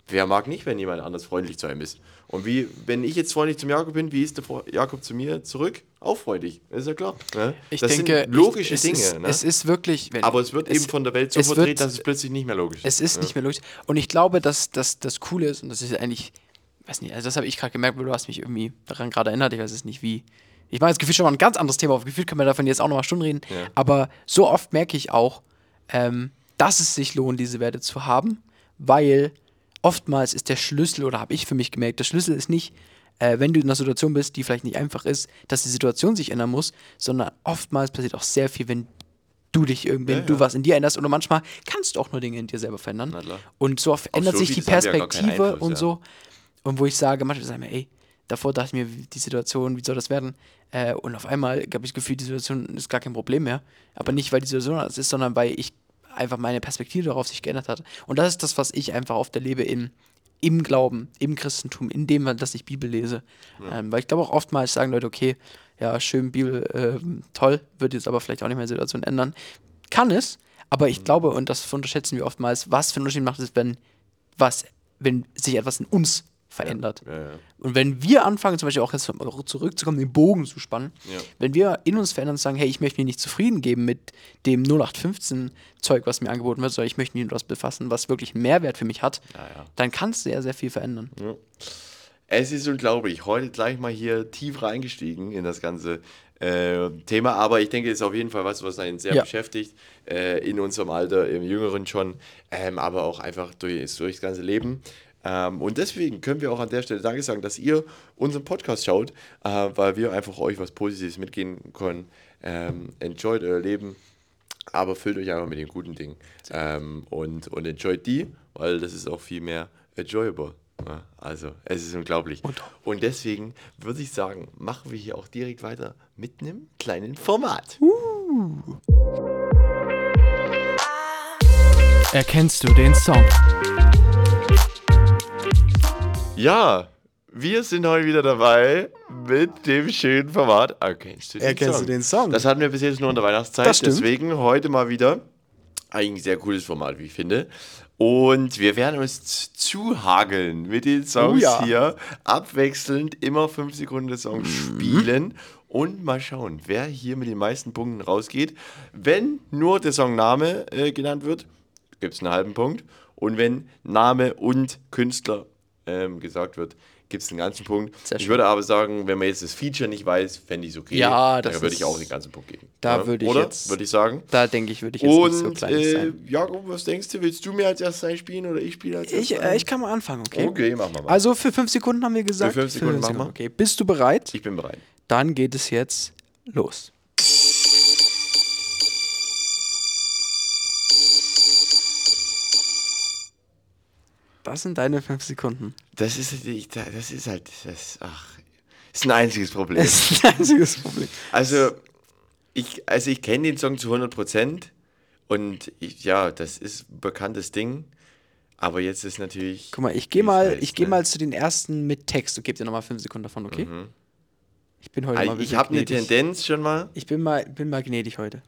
wer mag nicht, wenn jemand anders freundlich zu einem ist? Und wie, wenn ich jetzt freundlich zum Jakob bin, wie ist der Fre- Jakob zu mir zurück? Auch freudig, ist ja klar. Ne? Ich das denke, sind logische ich, es Dinge. Ist, ne? Es ist wirklich, wenn, aber es wird es, eben von der Welt so verdreht, wird, dass es plötzlich nicht mehr logisch ist. Es ist ja. nicht mehr logisch. Und ich glaube, dass das Coole ist, und das ist eigentlich, weiß nicht, also das habe ich gerade gemerkt, weil du hast mich irgendwie daran gerade erinnert, ich weiß es nicht wie. Ich mache jetzt gefühlt schon mal ein ganz anderes Thema auf. Gefühlt können wir davon jetzt auch nochmal Stunden reden. Ja. Aber so oft merke ich auch, ähm, dass es sich lohnt, diese Werte zu haben, weil oftmals ist der Schlüssel, oder habe ich für mich gemerkt, der Schlüssel ist nicht, äh, wenn du in einer Situation bist, die vielleicht nicht einfach ist, dass die Situation sich ändern muss, sondern oftmals passiert auch sehr viel, wenn du dich irgendwie, ja, wenn ja. du was in dir änderst. Oder manchmal kannst du auch nur Dinge in dir selber verändern. Und so oft auch ändert so sich die Perspektive Einfluss, und ja. so. Und wo ich sage, manchmal sage ich mir, ey, davor dachte ich mir, die Situation, wie soll das werden? Äh, und auf einmal habe ich das Gefühl, die Situation ist gar kein Problem mehr. Aber nicht, weil die Situation anders ist, sondern weil ich einfach meine Perspektive darauf sich geändert hat. Und das ist das, was ich einfach oft erlebe in, im Glauben, im Christentum, in dem, dass ich Bibel lese. Ja. Ähm, weil ich glaube auch oftmals sagen Leute, okay, ja, schön, Bibel, äh, toll, wird jetzt aber vielleicht auch nicht mehr die Situation ändern. Kann es, aber ich mhm. glaube, und das unterschätzen wir oftmals, was für einen Unterschied macht es, wenn, was, wenn sich etwas in uns verändert. Ja, ja, ja. Und wenn wir anfangen, zum Beispiel auch jetzt zurückzukommen, den Bogen zu spannen, ja. wenn wir in uns verändern und sagen, hey, ich möchte mich nicht zufrieden geben mit dem null acht fünfzehn Zeug, was mir angeboten wird, sondern ich möchte mich mit etwas befassen, was wirklich einen Mehrwert für mich hat, ja, ja. dann kannst du ja sehr viel verändern. Ja. Es ist unglaublich. Heute gleich mal hier tief reingestiegen in das ganze äh, Thema, aber ich denke, es ist auf jeden Fall was, was einen sehr ja. beschäftigt, äh, in unserem Alter, im Jüngeren schon, ähm, aber auch einfach durch, durch das ganze Leben. Ähm, und deswegen können wir auch an der Stelle Danke sagen, dass ihr unseren Podcast schaut, äh, weil wir einfach euch was Positives mitgeben können. Ähm, enjoyt euer Leben, aber füllt euch einfach mit den guten Dingen. Ähm, und, und enjoyt die, weil das ist auch viel mehr enjoyable. Ja, also, es ist unglaublich. Und, und deswegen würde ich sagen, machen wir hier auch direkt weiter mit einem kleinen Format. Uh. Erkennst du den Song? Ja, wir sind heute wieder dabei mit dem schönen Format Erkennst du den Erkennst Song? Du den Song? Das hatten wir bis jetzt nur in der Weihnachtszeit, deswegen heute mal wieder ein sehr cooles Format, wie ich finde. Und wir werden uns zuhageln mit den Songs oh ja. hier, abwechselnd immer fünf Sekunden den Song mhm. spielen und mal schauen, wer hier mit den meisten Punkten rausgeht. Wenn nur der Songname äh, genannt wird, gibt es einen halben Punkt. Und wenn Name und Künstler gesagt wird, gibt es den ganzen Punkt. Ich würde aber sagen, wenn man jetzt das Feature nicht weiß, fände ich es okay. Ja, das da würde ich auch den ganzen Punkt geben. Da ja? würde ich Oder? Jetzt... würde ich sagen. Da denke ich, würde ich jetzt und, nicht so klein äh, sein. Jakob, was denkst du? Willst du mir als erstes einspielen oder ich spiele als erstes? Ich, äh, ich kann mal anfangen, okay? Okay, machen wir mal. Also für fünf Sekunden haben wir gesagt. Für fünf Sekunden, fünf Sekunden machen wir. Okay, bist du bereit? Ich bin bereit. Dann geht es jetzt los. Das sind deine fünf Sekunden. Das ist, das ist halt, das ach, ist ein einziges Problem. Das ist ein einziges Problem. Also, ich, also ich kenne den Song zu hundert Prozent und ich, ja, das ist ein bekanntes Ding, aber jetzt ist natürlich... Guck mal, ich gehe mal, halt, ich geh ne? mal zu den ersten mit Text und gebe dir nochmal fünf Sekunden davon, okay? Mhm. Ich bin heute also mal Ich habe eine Tendenz schon mal. Ich bin mal, bin mal gnädig heute.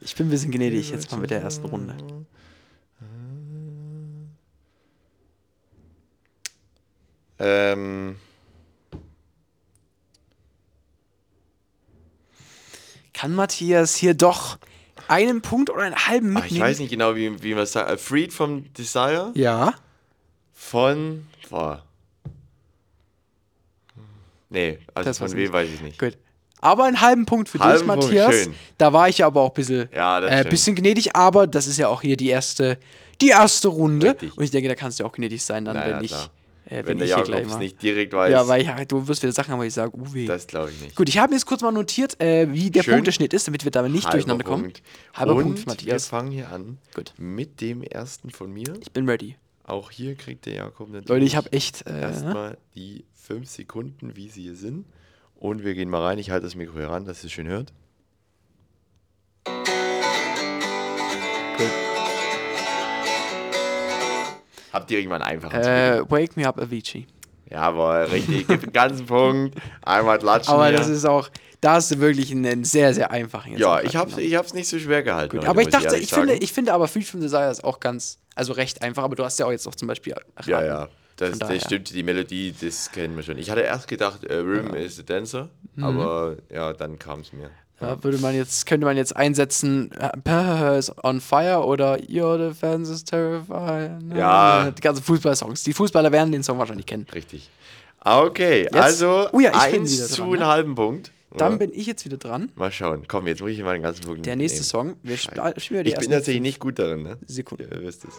Ich bin ein bisschen gnädig jetzt mal mit der ersten Runde. Ähm. Kann Matthias hier doch einen Punkt oder einen halben mitnehmen? Ach, ich weiß nicht genau, wie, wie man es sagt. Freed from Desire? Ja. Von. Boah. Nee, also das von wem weiß ich nicht. Gut. Aber einen halben Punkt für halben dich, Punkt, Matthias. Schön. Da war ich ja aber auch ein bisschen, ja, äh, bisschen gnädig, aber das ist ja auch hier die erste, die erste Runde. Richtig. Und ich denke, da kannst du auch gnädig sein, dann, naja, wenn ich, äh, wenn wenn ich hier gleich mal... nicht direkt weiß. Ja, weil ja, du wirst wieder Sachen haben, wo ich sage, oh weh. Das glaube ich nicht. Gut, ich habe jetzt kurz mal notiert, äh, wie der schön. Punkteschnitt ist, damit wir damit nicht halber durcheinander kommen. Halber Und Punkt, Matthias. Wir fangen hier an Gut. mit dem ersten von mir. Ich bin ready. Auch hier kriegt der Jakob natürlich. Leute, ich habe echt... Äh, erstmal die fünf Sekunden, wie sie hier sind. Und wir gehen mal rein. Ich halte das Mikro hier ran, dass ihr es schön hört. Cool. Habt ihr irgendwann einfach? Äh, Wake Me Up Avicii. Jawohl, richtig. Gibt den ganzen Punkt. Einmal klatschen. Aber hier. Das ist auch, da hast du wirklich einen sehr, sehr einfachen. Jetzt ja, ich hab's, ich hab's nicht so schwer gehalten. Gut, heute, aber ich dachte, ich, ich finde, ich finde aber Freed from Desire ist auch ganz, also recht einfach. Aber du hast ja auch jetzt auch zum Beispiel. Erraten. Ja, ja. Das, das stimmt, die Melodie, das kennen wir schon. Ich hatte erst gedacht, äh, Rhythm ja. is a Dancer, mhm. aber ja, dann kam es mir. Ja. Ja, würde man jetzt, könnte man jetzt einsetzen, äh, is on fire oder Your Defense is terrifying. Ja. Die ganzen Fußball-Songs. Die Fußballer werden den Song wahrscheinlich kennen. Richtig. Okay, jetzt? Also oh ja, eins zu einem halben Punkt. Dann oder? Bin ich jetzt wieder dran. Mal schauen. Komm, jetzt muss ich mal den ganzen Punkt Der nächste nehmen. Song. Wir spla- spielen die ich bin tatsächlich nicht gut darin. Ne? Sekunde. Ja, ihr wisst es.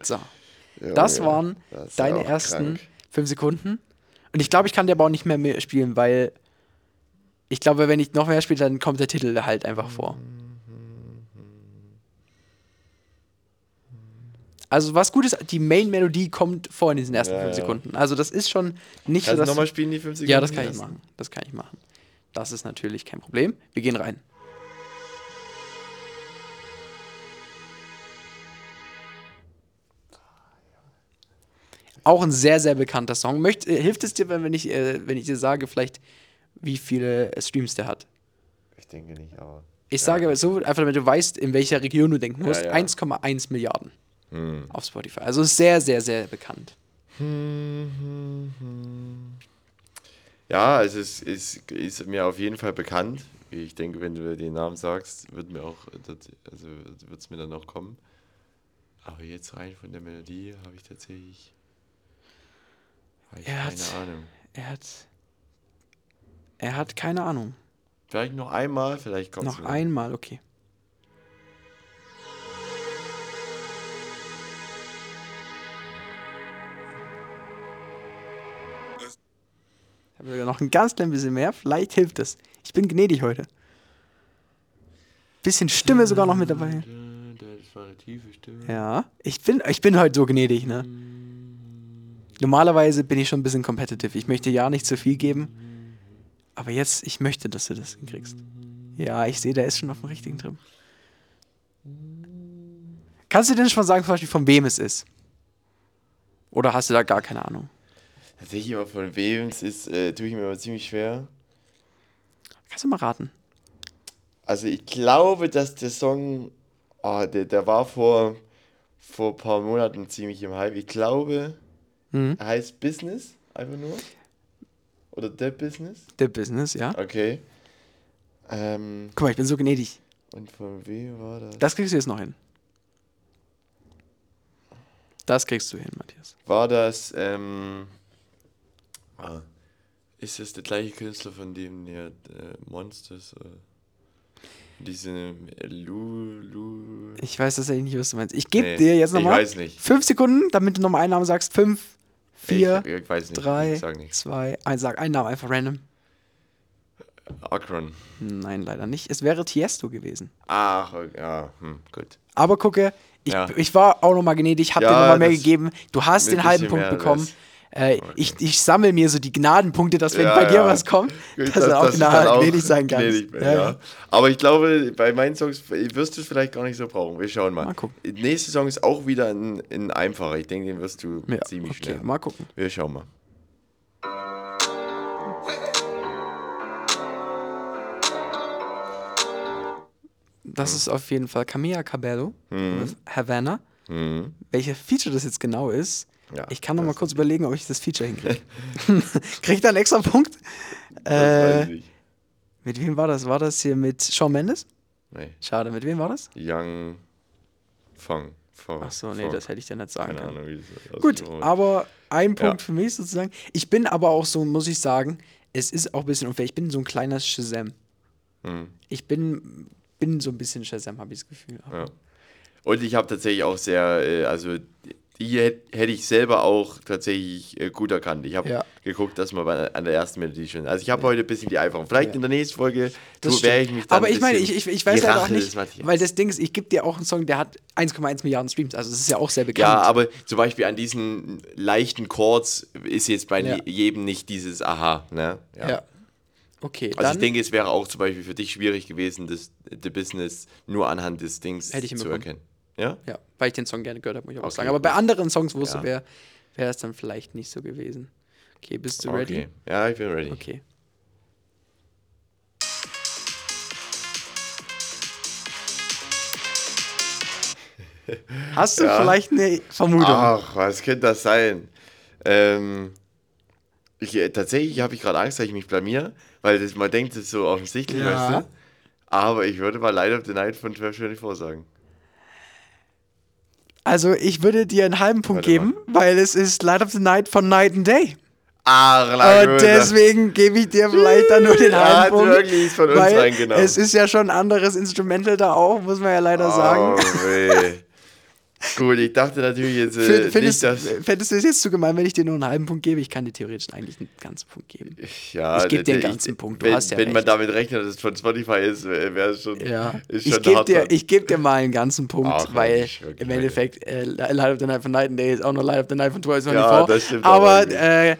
So, ja, das waren das deine ersten krank. fünf Sekunden. Und ich glaube, ich kann der Bau nicht mehr, mehr spielen, weil ich glaube, wenn ich noch mehr spiele, dann kommt der Titel halt einfach vor. Also was gut ist, die Main-Melodie kommt vor in diesen ersten ja, fünf Sekunden. Also das ist schon nicht Kannst so, dass du nochmal spielen die fünf Sekunden? Ja, das kann ich machen. Das kann ich machen. Das ist natürlich kein Problem. Wir gehen rein. Auch ein sehr, sehr bekannter Song. Möcht, äh, hilft es dir, wenn ich, äh, wenn ich dir sage, vielleicht, wie viele Streams der hat? Ich denke nicht, aber... Ich ja. sage so, einfach damit du weißt, in welcher Region du denken musst, ja, ja. eins Komma eins Milliarden hm. auf Spotify. Also sehr, sehr, sehr bekannt. Hm, hm, hm. Ja, es ist, ist, ist mir auf jeden Fall bekannt. Ich denke, wenn du den Namen sagst, wird mir auch, also wird es mir dann auch kommen. Aber jetzt rein von der Melodie habe ich tatsächlich... Ich er hat keine Ahnung. Er hat, er hat keine Ahnung. Vielleicht noch einmal, vielleicht kommt es noch wieder. Einmal, okay. Ich habe sogar noch ein ganz klein bisschen mehr. Vielleicht hilft es. Ich bin gnädig heute. Bisschen Stimme sogar noch mit dabei. Das war eine tiefe Stimme. Ja, ich bin, ich bin heute so gnädig, ne? Normalerweise bin ich schon ein bisschen competitive. Ich möchte ja nicht zu viel geben. Aber jetzt, ich möchte, dass du das hinkriegst. Ja, ich sehe, der ist schon auf dem richtigen Trip. Kannst du denn schon sagen, zum Beispiel, von wem es ist? Oder hast du da gar keine Ahnung? Tatsächlich, aber von wem es ist, äh, tue ich mir aber ziemlich schwer. Kannst du mal raten? Also, ich glaube, dass der Song, oh, der, der war vor, vor ein paar Monaten ziemlich im Hype. Ich glaube... Mhm. Er heißt Business, einfach nur? Oder The Business? The Business, ja. Okay. Ähm, Guck mal, ich bin so gnädig. Und von wem war das? Das kriegst du jetzt noch hin. Das kriegst du hin, Matthias. War das, ähm... Ah, ist das der gleiche Künstler, von dem der äh, Monsters... Äh, diese Lu, Lu... Ich weiß tatsächlich nicht, was du meinst. Ich gebe nee, dir jetzt nochmal fünf Sekunden, damit du nochmal einen Namen sagst. Fünf, vier, ich, ich weiß nicht. drei, ich sag nicht. zwei, eins. Sag einen Namen, einfach random. Akron. Nein, leider nicht. Es wäre Tiesto gewesen. Ach, ja, hm, gut. Aber gucke, ich, ja. ich war auch nochmal gnädig, hab ja, dir nochmal mehr gegeben. Du hast den halben Punkt bekommen. Äh, okay. Ich, ich sammle mir so die Gnadenpunkte, dass wenn ja, bei dir ja. was kommt, dass das, er auch gnädig sein kann. Ja, ja. Aber ich glaube, bei meinen Songs wirst du es vielleicht gar nicht so brauchen. Wir schauen mal. Mal gucken. Nächste Song ist auch wieder ein, ein einfacher. Ich denke, den wirst du ja, ziemlich okay. schnell. Mal gucken. Wir schauen mal. Das hm. ist auf jeden Fall Camila Cabello hm. mit Havana. Hm. Welcher Feature das jetzt genau ist, ja, ich kann noch mal kurz überlegen, ob ich das Feature hinkriege. Kriegt er einen extra Punkt? Das äh, weiß ich. Mit wem war das? War das hier mit Shawn Mendes? Nee. Schade, mit wem war das? Young Fang. Achso, nee, Fong. Das hätte ich dir nicht sagen Keine können. Ahnung, wie das Gut, aber ein Punkt ja. für mich sozusagen. Ich bin aber auch so, muss ich sagen, es ist auch ein bisschen unfair. Ich bin so ein kleiner Shazam. Hm. Ich bin, bin so ein bisschen Shazam, habe ich das Gefühl. Ja. Und ich habe tatsächlich auch sehr, äh, also... Die hätte ich selber auch tatsächlich äh, gut erkannt. Ich habe ja. geguckt, dass man bei, an der ersten Melodie schon. Also ich habe ja. heute ein bisschen die einfachen. Vielleicht ja. in der nächsten Folge wäre ich mich dann. Aber ich meine, ich, ich, ich weiß halt auch nicht, weil das Ding ist, ich gebe dir auch einen Song, der hat eins Komma eins Milliarden Streams. Also das ist ja auch sehr bekannt. Ja, aber zum Beispiel an diesen leichten Chords ist jetzt bei ja. jedem nicht dieses Aha. Ne? Ja. ja. Okay, also dann ich denke, es wäre auch zum Beispiel für dich schwierig gewesen, das The Business nur anhand des Dings zu bekommen. Erkennen. Ja? ja, weil ich den Song gerne gehört habe, muss ich auch okay, sagen. Aber bei anderen Songs wusste, ja. wäre wäre es dann vielleicht nicht so gewesen. Okay, bist du okay. ready? Ja, ich bin ready. Okay. Hast du ja. vielleicht eine Vermutung? Ach, was könnte das sein? Ähm, ich, tatsächlich habe ich gerade Angst, dass ich mich blamiere, weil das, man denkt, das ist so offensichtlich, ja. weißt du? Aber ich würde mal Light of the Night von zwölf vierundzwanzig sagen. Also, ich würde dir einen halben Punkt Warte geben, mal. Weil es ist Light of the Night von Night and Day. Ach, leider. Und deswegen gebe ich dir vielleicht dann nur den halben Punkt. Ja, wirklich ist von uns rein, genau. Es ist ja schon ein anderes Instrumental da auch, muss man ja leider oh, sagen. Weh. Gut, ich dachte natürlich jetzt äh, findest, nicht, dass... Fändest du es jetzt zu gemein, wenn ich dir nur einen halben Punkt gebe? Ich kann dir theoretisch eigentlich einen ganzen Punkt geben. Ja, ich gebe dir einen ganzen ich, Punkt, du wenn, hast ja wenn recht. Man damit rechnet, dass es von Spotify ist, wäre es schon, ja. schon ich gebe dir, geb dir mal einen ganzen Punkt, Ach, weil nicht, okay. im Endeffekt äh, Light of the Night von Night and Day ist auch noch Light of the Night von zwölf vierundzwanzig. Ja, aber... Äh,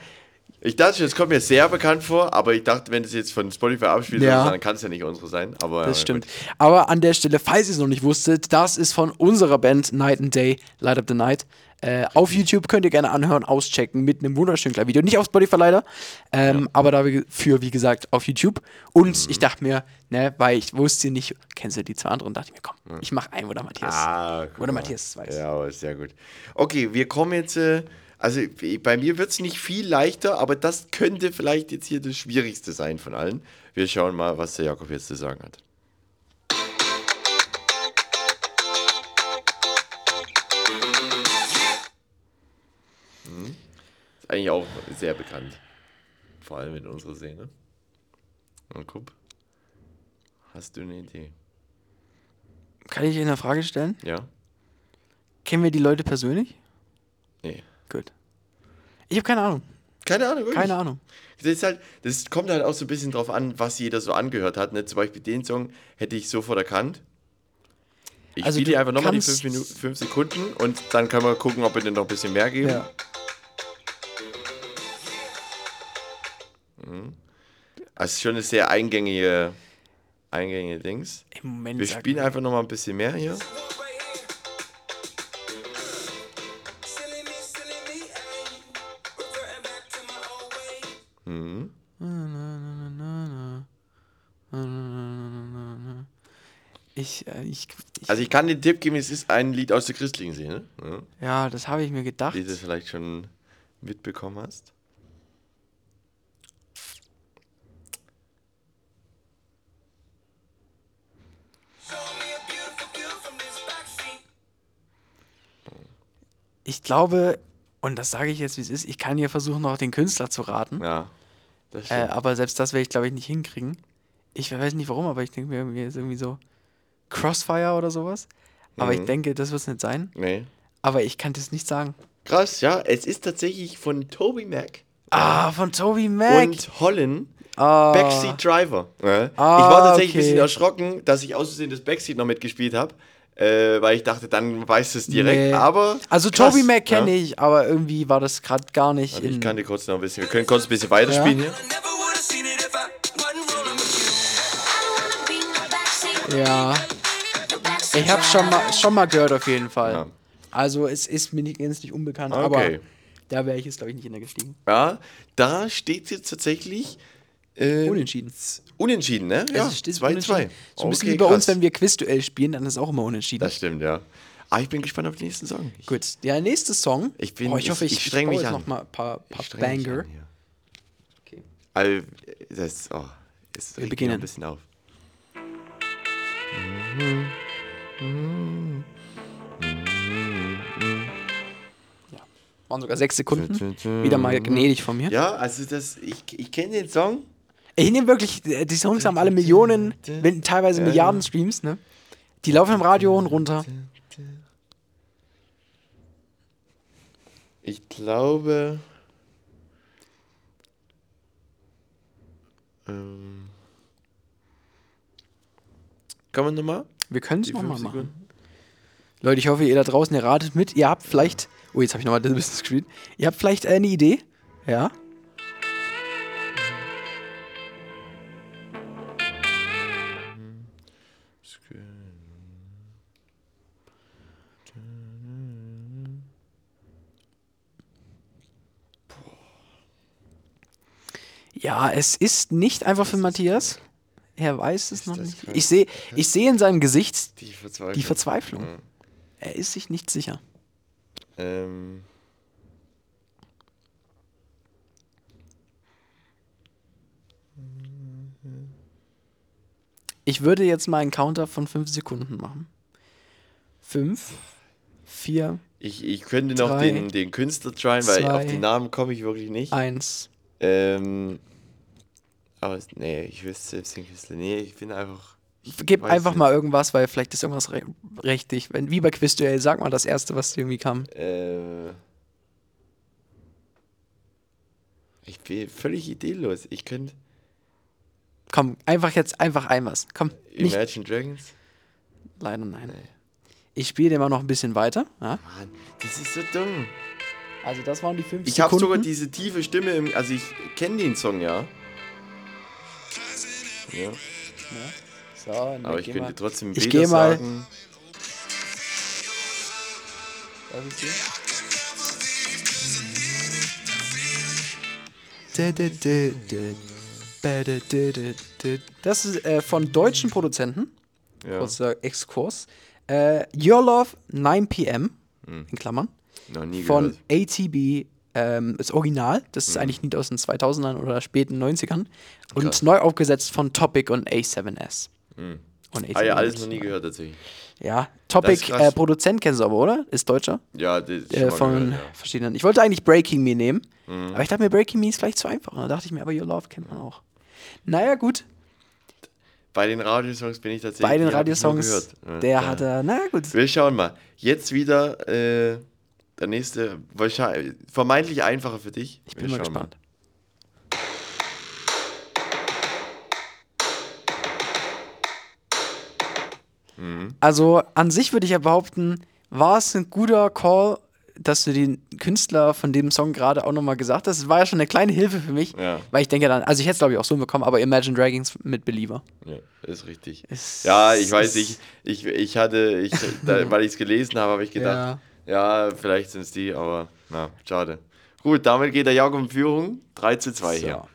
ich dachte, das kommt mir sehr bekannt vor, aber ich dachte, wenn es jetzt von Spotify abspielt, ja. dann kann es ja nicht unsere sein. Aber, das stimmt. Gut. Aber an der Stelle, falls ihr es noch nicht wusstet, das ist von unserer Band Night and Day, Light Up the Night. Äh, auf YouTube könnt ihr gerne anhören, auschecken mit einem wunderschönen Klaviervideo. Nicht auf Spotify leider, ähm, ja. aber dafür, wie gesagt, auf YouTube. Und mhm. ich dachte mir, ne, weil ich wusste nicht, kennst du die zwei anderen, dachte ich mir, komm, ja. ich mach einen, wo der Matthias ah, cool. Oder Matthias weiß. Ja, sehr gut. Okay, wir kommen jetzt... Äh, Also bei mir wird es nicht viel leichter, aber das könnte vielleicht jetzt hier das Schwierigste sein von allen. Wir schauen mal, was der Jakob jetzt zu sagen hat. Hm. Ist eigentlich auch sehr bekannt. Vor allem in unserer Szene. Jakob, hast du eine Idee? Kann ich Ihnen eine Frage stellen? Ja. Kennen wir die Leute persönlich? Nee. Gut. Ich habe keine Ahnung. Keine Ahnung, wirklich? Keine Ahnung. Das ist halt, das kommt halt auch so ein bisschen drauf an, was jeder so angehört hat. Ne? Zum Beispiel den Song hätte ich sofort erkannt. Ich also spiele einfach nochmal die fünf Sekunden und dann können wir gucken, ob wir den noch ein bisschen mehr geben. Ja. Mhm. Also schon eine sehr eingängige, eingängige Dings. Im Moment wir spielen einfach nochmal ein bisschen mehr hier. Mhm. Ich, äh, ich, ich, also ich kann den Tipp geben, es ist ein Lied aus der christlichen Szene. Ja, ja das habe ich mir gedacht. Dieses vielleicht schon mitbekommen hast? Ich glaube, und das sage ich jetzt, wie es ist, ich kann hier versuchen, noch den Künstler zu raten. Ja, das stimmt. Äh, aber selbst das werde ich, glaube ich, nicht hinkriegen. Ich weiß nicht warum, aber ich denke mir, irgendwie ist irgendwie so Crossfire oder sowas. Aber mhm. ich denke, das wird es nicht sein. Nee. Aber ich kann das nicht sagen. Krass, ja. Es ist tatsächlich von Toby Mac. Ah, von Toby Mac. Und Holland. Ah. Backseat Driver. Ja. Ah, ich war tatsächlich okay. ein bisschen erschrocken, dass ich aus Versehen das Backseat noch mitgespielt habe. Äh, weil ich dachte, dann weißt du es direkt, nee. aber... Also krass, Toby Mac kenne ja. ich, aber irgendwie war das gerade gar nicht... Also ich kannte kurz noch ein bisschen, wir können kurz ein bisschen weiterspielen ja. hier. Ja. Ich habe schon mal, schon mal gehört auf jeden Fall. Ja. Also es ist mir nicht, nicht unbekannt, okay. aber da wäre ich jetzt glaube ich nicht hingestiegen. Ja, da steht es jetzt tatsächlich... Äh, unentschieden. Unentschieden, ne? Ja, zwei zwei. So ein okay, bisschen wie bei krass. uns, wenn wir Quizduell spielen, dann ist es auch immer unentschieden. Das stimmt, ja. Aber ich bin gespannt auf den nächsten Song. Ich Gut, der nächste Song. Ich, bin, oh, ich hoffe, ich, ich, ich streng mich jetzt an. noch mal ein paar, paar Banger. Okay. Also, das, oh, das wir beginnen ein bisschen auf. Ja, waren sogar sechs Sekunden. Wieder mal gnädig von mir. Ja, also das, ich, ich kenne den Song. Ich nehme wirklich, die Songs haben alle Millionen, wenn teilweise Milliarden Streams, ne? Die laufen im Radio und runter. Ich glaube. Ähm, kann man nochmal? Wir können es nochmal machen. Leute, ich hoffe, ihr da draußen, ihr ratet mit. Ihr habt vielleicht. Oh, jetzt habe ich nochmal das bisschen Screen. Ihr habt vielleicht eine Idee. Ja. Ja, es ist nicht einfach für Matthias. Er weiß es noch nicht. Ich sehe ich seh in seinem Gesicht die Verzweiflung. Die Verzweiflung. Ja. Er ist sich nicht sicher. Ähm. Ich würde jetzt mal einen Counter von fünf Sekunden machen. fünf, vier, Ich, ich könnte drei, noch den, den Künstler tryen, weil zwei, auf den Namen komme ich wirklich nicht. eins. Ähm... Aber nee, ich wüsste es nicht. Nee, ich bin einfach... Ich Gib einfach nicht. mal irgendwas, weil vielleicht ist irgendwas re- richtig. Wenn, wie bei Quizduell, sag mal das Erste, was irgendwie kam. Äh, ich bin völlig ideenlos. Ich könnte... Komm, einfach jetzt, einfach einmal. Komm, Imagine nicht. Dragons? Leider nein. Nee. Ich spiele den mal noch ein bisschen weiter. Ja? Mann, das ist so dumm. Also das waren die fünf Sekunden. Ich habe sogar diese tiefe Stimme im... Also ich kenne den Song, ja. Ja. ja. So, aber ich könnte mal, trotzdem ich geh mal sagen. Was ist hier? Das ist äh, von deutschen Produzenten. Ja. Kurzer Exkurs. Äh, Your Love nine p m hm. in Klammern. Noch nie von gehört. A T B. Ähm, das Original, das ist mhm. eigentlich nicht aus den zweitausendern oder späten neunzigern. Und Krass. neu aufgesetzt von Topic und A seven S. Mhm. Und A seven S. Ah ja, alles noch nie gehört tatsächlich. Ja, Topic, äh, Produzent kennst du aber, oder? Ist Deutscher. Ja, das ist äh, Von gehört, ja. verschiedenen. Ich wollte eigentlich Breaking Me nehmen, mhm. aber ich dachte mir, Breaking Me ist vielleicht zu einfach. Und da dachte ich mir, aber Your Love kennt man auch. Naja, gut. Bei den Radiosongs bin ich tatsächlich. Bei den Radiosongs, der ja. hat er, naja, gut. Wir schauen mal. Jetzt wieder, äh, der nächste, wahrscheinlich, vermeintlich einfacher für dich. Ich bin Wir mal gespannt. Mal. Mhm. Also an sich würde ich ja behaupten, war es ein guter Call, dass du den Künstler von dem Song gerade auch nochmal gesagt hast. Es war ja schon eine kleine Hilfe für mich, ja. weil ich denke dann, also ich hätte es glaube ich auch so bekommen, aber Imagine Dragons mit Belieber. Ja, ist richtig. Es ja, ich weiß nicht, ich, ich hatte, ich, da, weil ich es gelesen habe, habe ich gedacht, ja. Ja, vielleicht sind es die, aber na, schade. Gut, damit geht der Jakob in Führung. drei zu zwei so. hier.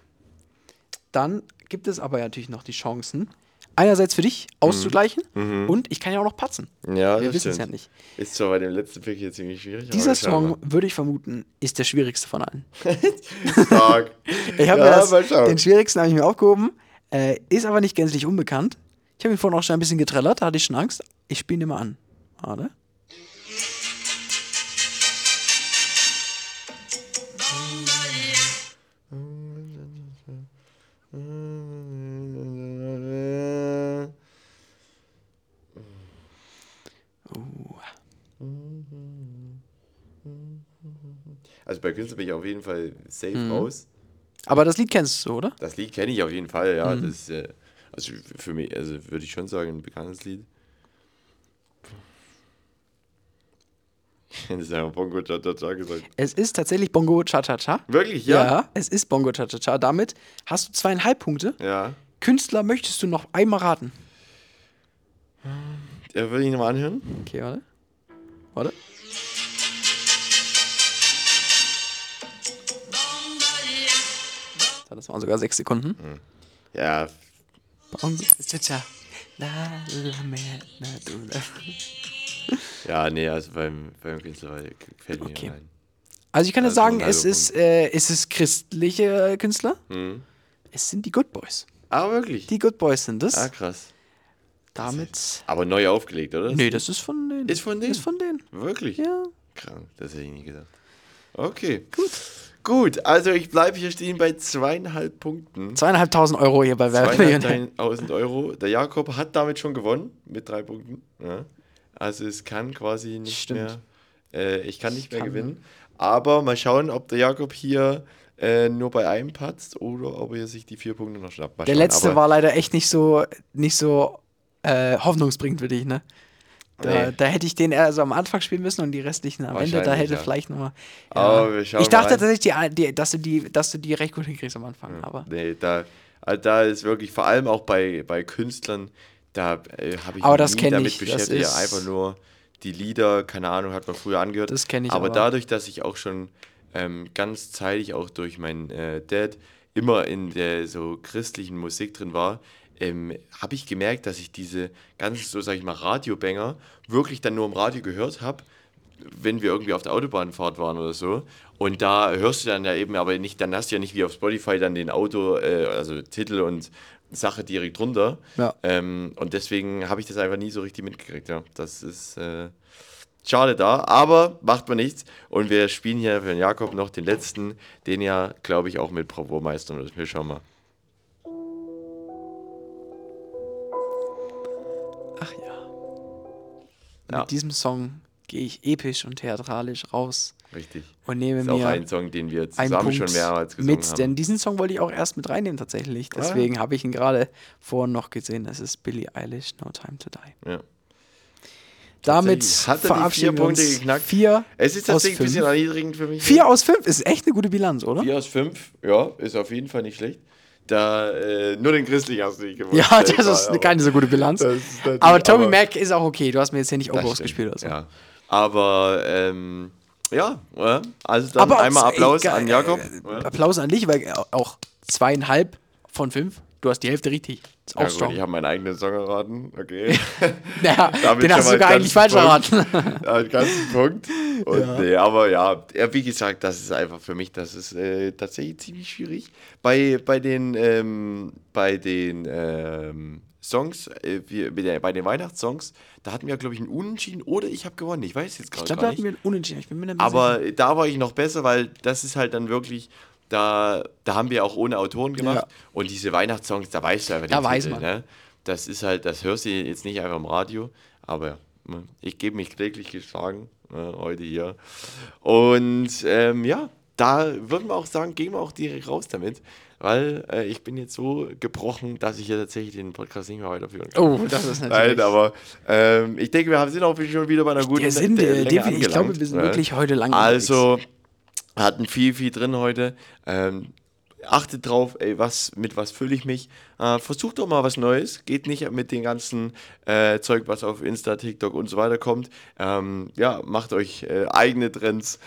Dann gibt es aber natürlich noch die Chancen, einerseits für dich auszugleichen mhm. und ich kann ja auch noch patzen. Ja, wir wissen es ja nicht. Ist zwar bei dem letzten Pick jetzt ziemlich schwierig. Dieser Song, würde ich vermuten, ist der schwierigste von allen. Stark. Ich habe ja, mir den schwierigsten habe ich mir aufgehoben. Äh, ist aber nicht gänzlich unbekannt. Ich habe ihn vorhin auch schon ein bisschen getrellert, da hatte ich schon Angst. Ich spiele ihn mal an. Warte. Also bei Künstler bin ich auf jeden Fall safe mhm. raus. Aber das Lied kennst du, oder? Das Lied kenne ich auf jeden Fall, ja. Mhm. Das ist, äh, also für mich, also würde ich schon sagen, ein bekanntes Lied. Das ist einfach Bongo Cha-Cha-Cha gesagt. Es ist tatsächlich Bongo Cha-Cha-Cha. Wirklich, ja? Ja, es ist Bongo Cha-Cha-Cha. Damit hast du zweieinhalb Punkte. Ja. Künstler möchtest du noch einmal raten? Ja, würde ich nochmal anhören? Okay, warte. Warte. Das waren sogar sechs Sekunden. Ja. Ja, nee, also beim, beim Künstler fällt mir okay. ein. Also ich kann jetzt sagen, es ist, äh, es ist christliche Künstler. Mhm. Es sind die Good Boys. Ah, wirklich? Die Good Boys sind das. Ah, krass. Damit. Aber neu aufgelegt, oder? Nee, das ist von denen. Ist von denen? Ist von denen. Wirklich? Ja. Krank, das hätte ich nicht gedacht. Okay. Gut. Gut, also ich bleibe hier stehen bei zweieinhalb Punkten. Zweieinhalbtausend Euro hier bei Werbemillionär. Zweieinhalbtausend Euro. Der Jakob hat damit schon gewonnen, mit drei Punkten. Ja. Also es kann quasi nicht Stimmt. mehr, äh, ich kann nicht ich mehr kann gewinnen. Mehr. Aber mal schauen, ob der Jakob hier äh, nur bei einem patzt oder ob er sich die vier Punkte noch schnappt. Mal der schauen. Letzte Aber war leider echt nicht so, nicht so äh, hoffnungsbringend für dich, ne? Da, nee. da hätte ich den eher also am Anfang spielen müssen und die restlichen am Ende, da hätte ja. vielleicht nochmal. Ja. Ich dachte tatsächlich, dass du die, dass du die recht gut hinkriegst am Anfang. Ja. Aber nee, da, da ist wirklich, vor allem auch bei, bei Künstlern, da äh, habe ich mich nie damit ich. beschäftigt. Ja, einfach nur die Lieder, keine Ahnung, hat man früher angehört. Das kenne ich aber, aber dadurch, dass ich auch schon ähm, ganz zeitig auch durch meinen äh, Dad immer in der so christlichen Musik drin war, Ähm, habe ich gemerkt, dass ich diese ganzen, so sag ich mal, Radiobanger wirklich dann nur im Radio gehört habe, wenn wir irgendwie auf der Autobahnfahrt waren oder so. Und da hörst du dann ja eben, aber nicht, dann hast du ja nicht wie auf Spotify dann den Auto, äh, also Titel und Sache direkt drunter. Ja. Ähm, und deswegen habe ich das einfach nie so richtig mitgekriegt. Ja. Das ist äh, schade da, aber macht man nichts. Und wir spielen hier für den Jakob noch den letzten, den ja, glaube ich, auch mit Bravour meistern wird. Wir schauen mal. Ach ja. ja. Mit diesem Song gehe ich episch und theatralisch raus. Richtig. Und nehme ist mir auch ein Song, den wir zusammen schon mehrmals gesungen mit, haben. Denn diesen Song wollte ich auch erst mit reinnehmen tatsächlich. Deswegen ah, ja. habe ich ihn gerade vorhin noch gesehen. Das ist Billie Eilish, No Time to Die. Ja. Damit verabschieden wir uns. Punkte geknackt. Vier es ist tatsächlich ein bisschen erniedrigend für mich. Vier aus fünf ist echt eine gute Bilanz, oder? Vier aus fünf, ja, ist auf jeden Fall nicht schlecht. Da, äh, nur den Christlichen hast du nicht gewonnen. Ja, das ist aber keine so gute Bilanz. Das, das aber Tommy Mac ist auch okay. Du hast mir jetzt hier nicht Oboros gespielt oder so. Ja. Aber, ähm, ja. Also dann aber einmal Applaus an Jakob. Äh, Applaus an dich, weil auch zweieinhalb von fünf, du hast die Hälfte richtig. Ist auch ja, strong. Gut, ich habe meinen eigenen Song erraten. Okay. naja, den hast du sogar eigentlich falsch erraten. Einen ganzen Punkt. Und ja. Nee, aber ja, wie gesagt, das ist einfach für mich, das ist äh, tatsächlich ziemlich schwierig. Bei, bei den, ähm, bei den ähm, Songs, äh, wir, bei den Weihnachtssongs, da hatten wir, glaube ich, einen Unentschieden oder ich habe gewonnen. Ich weiß jetzt gerade nicht. Ich glaube, da hatten wir einen Unentschieden. Ich bin mir nicht sicher. Aber da war ich noch besser, weil das ist halt dann wirklich. Da, da haben wir auch ohne Autoren gemacht. Ja. Und diese Weihnachtssongs, da weißt du einfach den da Titel, weiß man. Ne? Das ist halt, das hörst du jetzt nicht einfach im Radio. Aber ich gebe mich täglich geschlagen äh, heute hier. Und ähm, ja, da würden wir auch sagen, gehen wir auch direkt raus damit. Weil äh, ich bin jetzt so gebrochen, dass ich ja tatsächlich den Podcast nicht mehr weiterführen kann. Oh, das ist natürlich. Nein, aber ähm, ich denke, wir sind auch schon wieder bei einer guten sind, äh, Länge angelangt. Ich glaube, wir sind ja? wirklich heute lang Also... unterwegs. Hatten viel, viel drin heute. Ähm, achtet drauf, ey, was, mit was fülle ich mich. Äh, versucht doch mal was Neues. Geht nicht mit dem ganzen äh, Zeug, was auf Insta, TikTok und so weiter kommt. Ähm, ja, macht euch äh, eigene Trends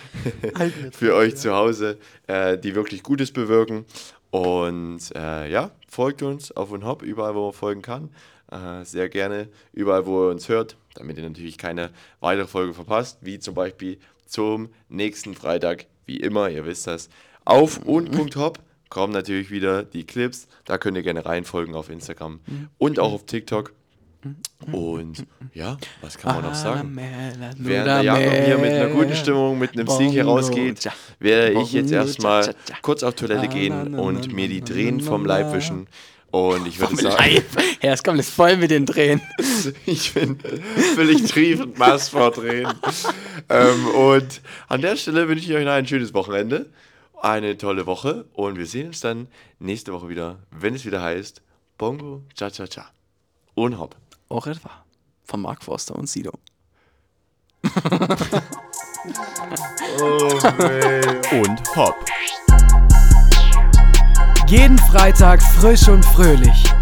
eigene für euch ja. zu Hause, äh, die wirklich Gutes bewirken. Und äh, ja, folgt uns auf Und Hopp, überall, wo man folgen kann. äh, sehr gerne überall, wo ihr uns hört, damit ihr natürlich keine weitere Folge verpasst, wie zum Beispiel zum nächsten Freitag, wie immer, ihr wisst das. Auf und hopp kommen natürlich wieder die Clips, da könnt ihr gerne reinfolgen auf Instagram und auch auf TikTok. Und ja, was kann man noch sagen? Während der Jakob hier mit einer guten Stimmung, mit einem Sieg herausgeht, werde ich jetzt erstmal kurz auf Toilette gehen und mir die Tränen vom Leib wischen. Und ich würde sagen... Leib? Ja, es kommt jetzt voll mit den Tränen. Ich bin völlig triefend mass vor Tränen. ähm, und an der Stelle wünsche ich euch noch ein schönes Wochenende, eine tolle Woche und wir sehen uns dann nächste Woche wieder, wenn es wieder heißt Bongo Cha Cha Cha. Und Hopp. Auch etwa. Von Mark Forster und Sido. Oh, man. Und Hopp. Jeden Freitag frisch und fröhlich.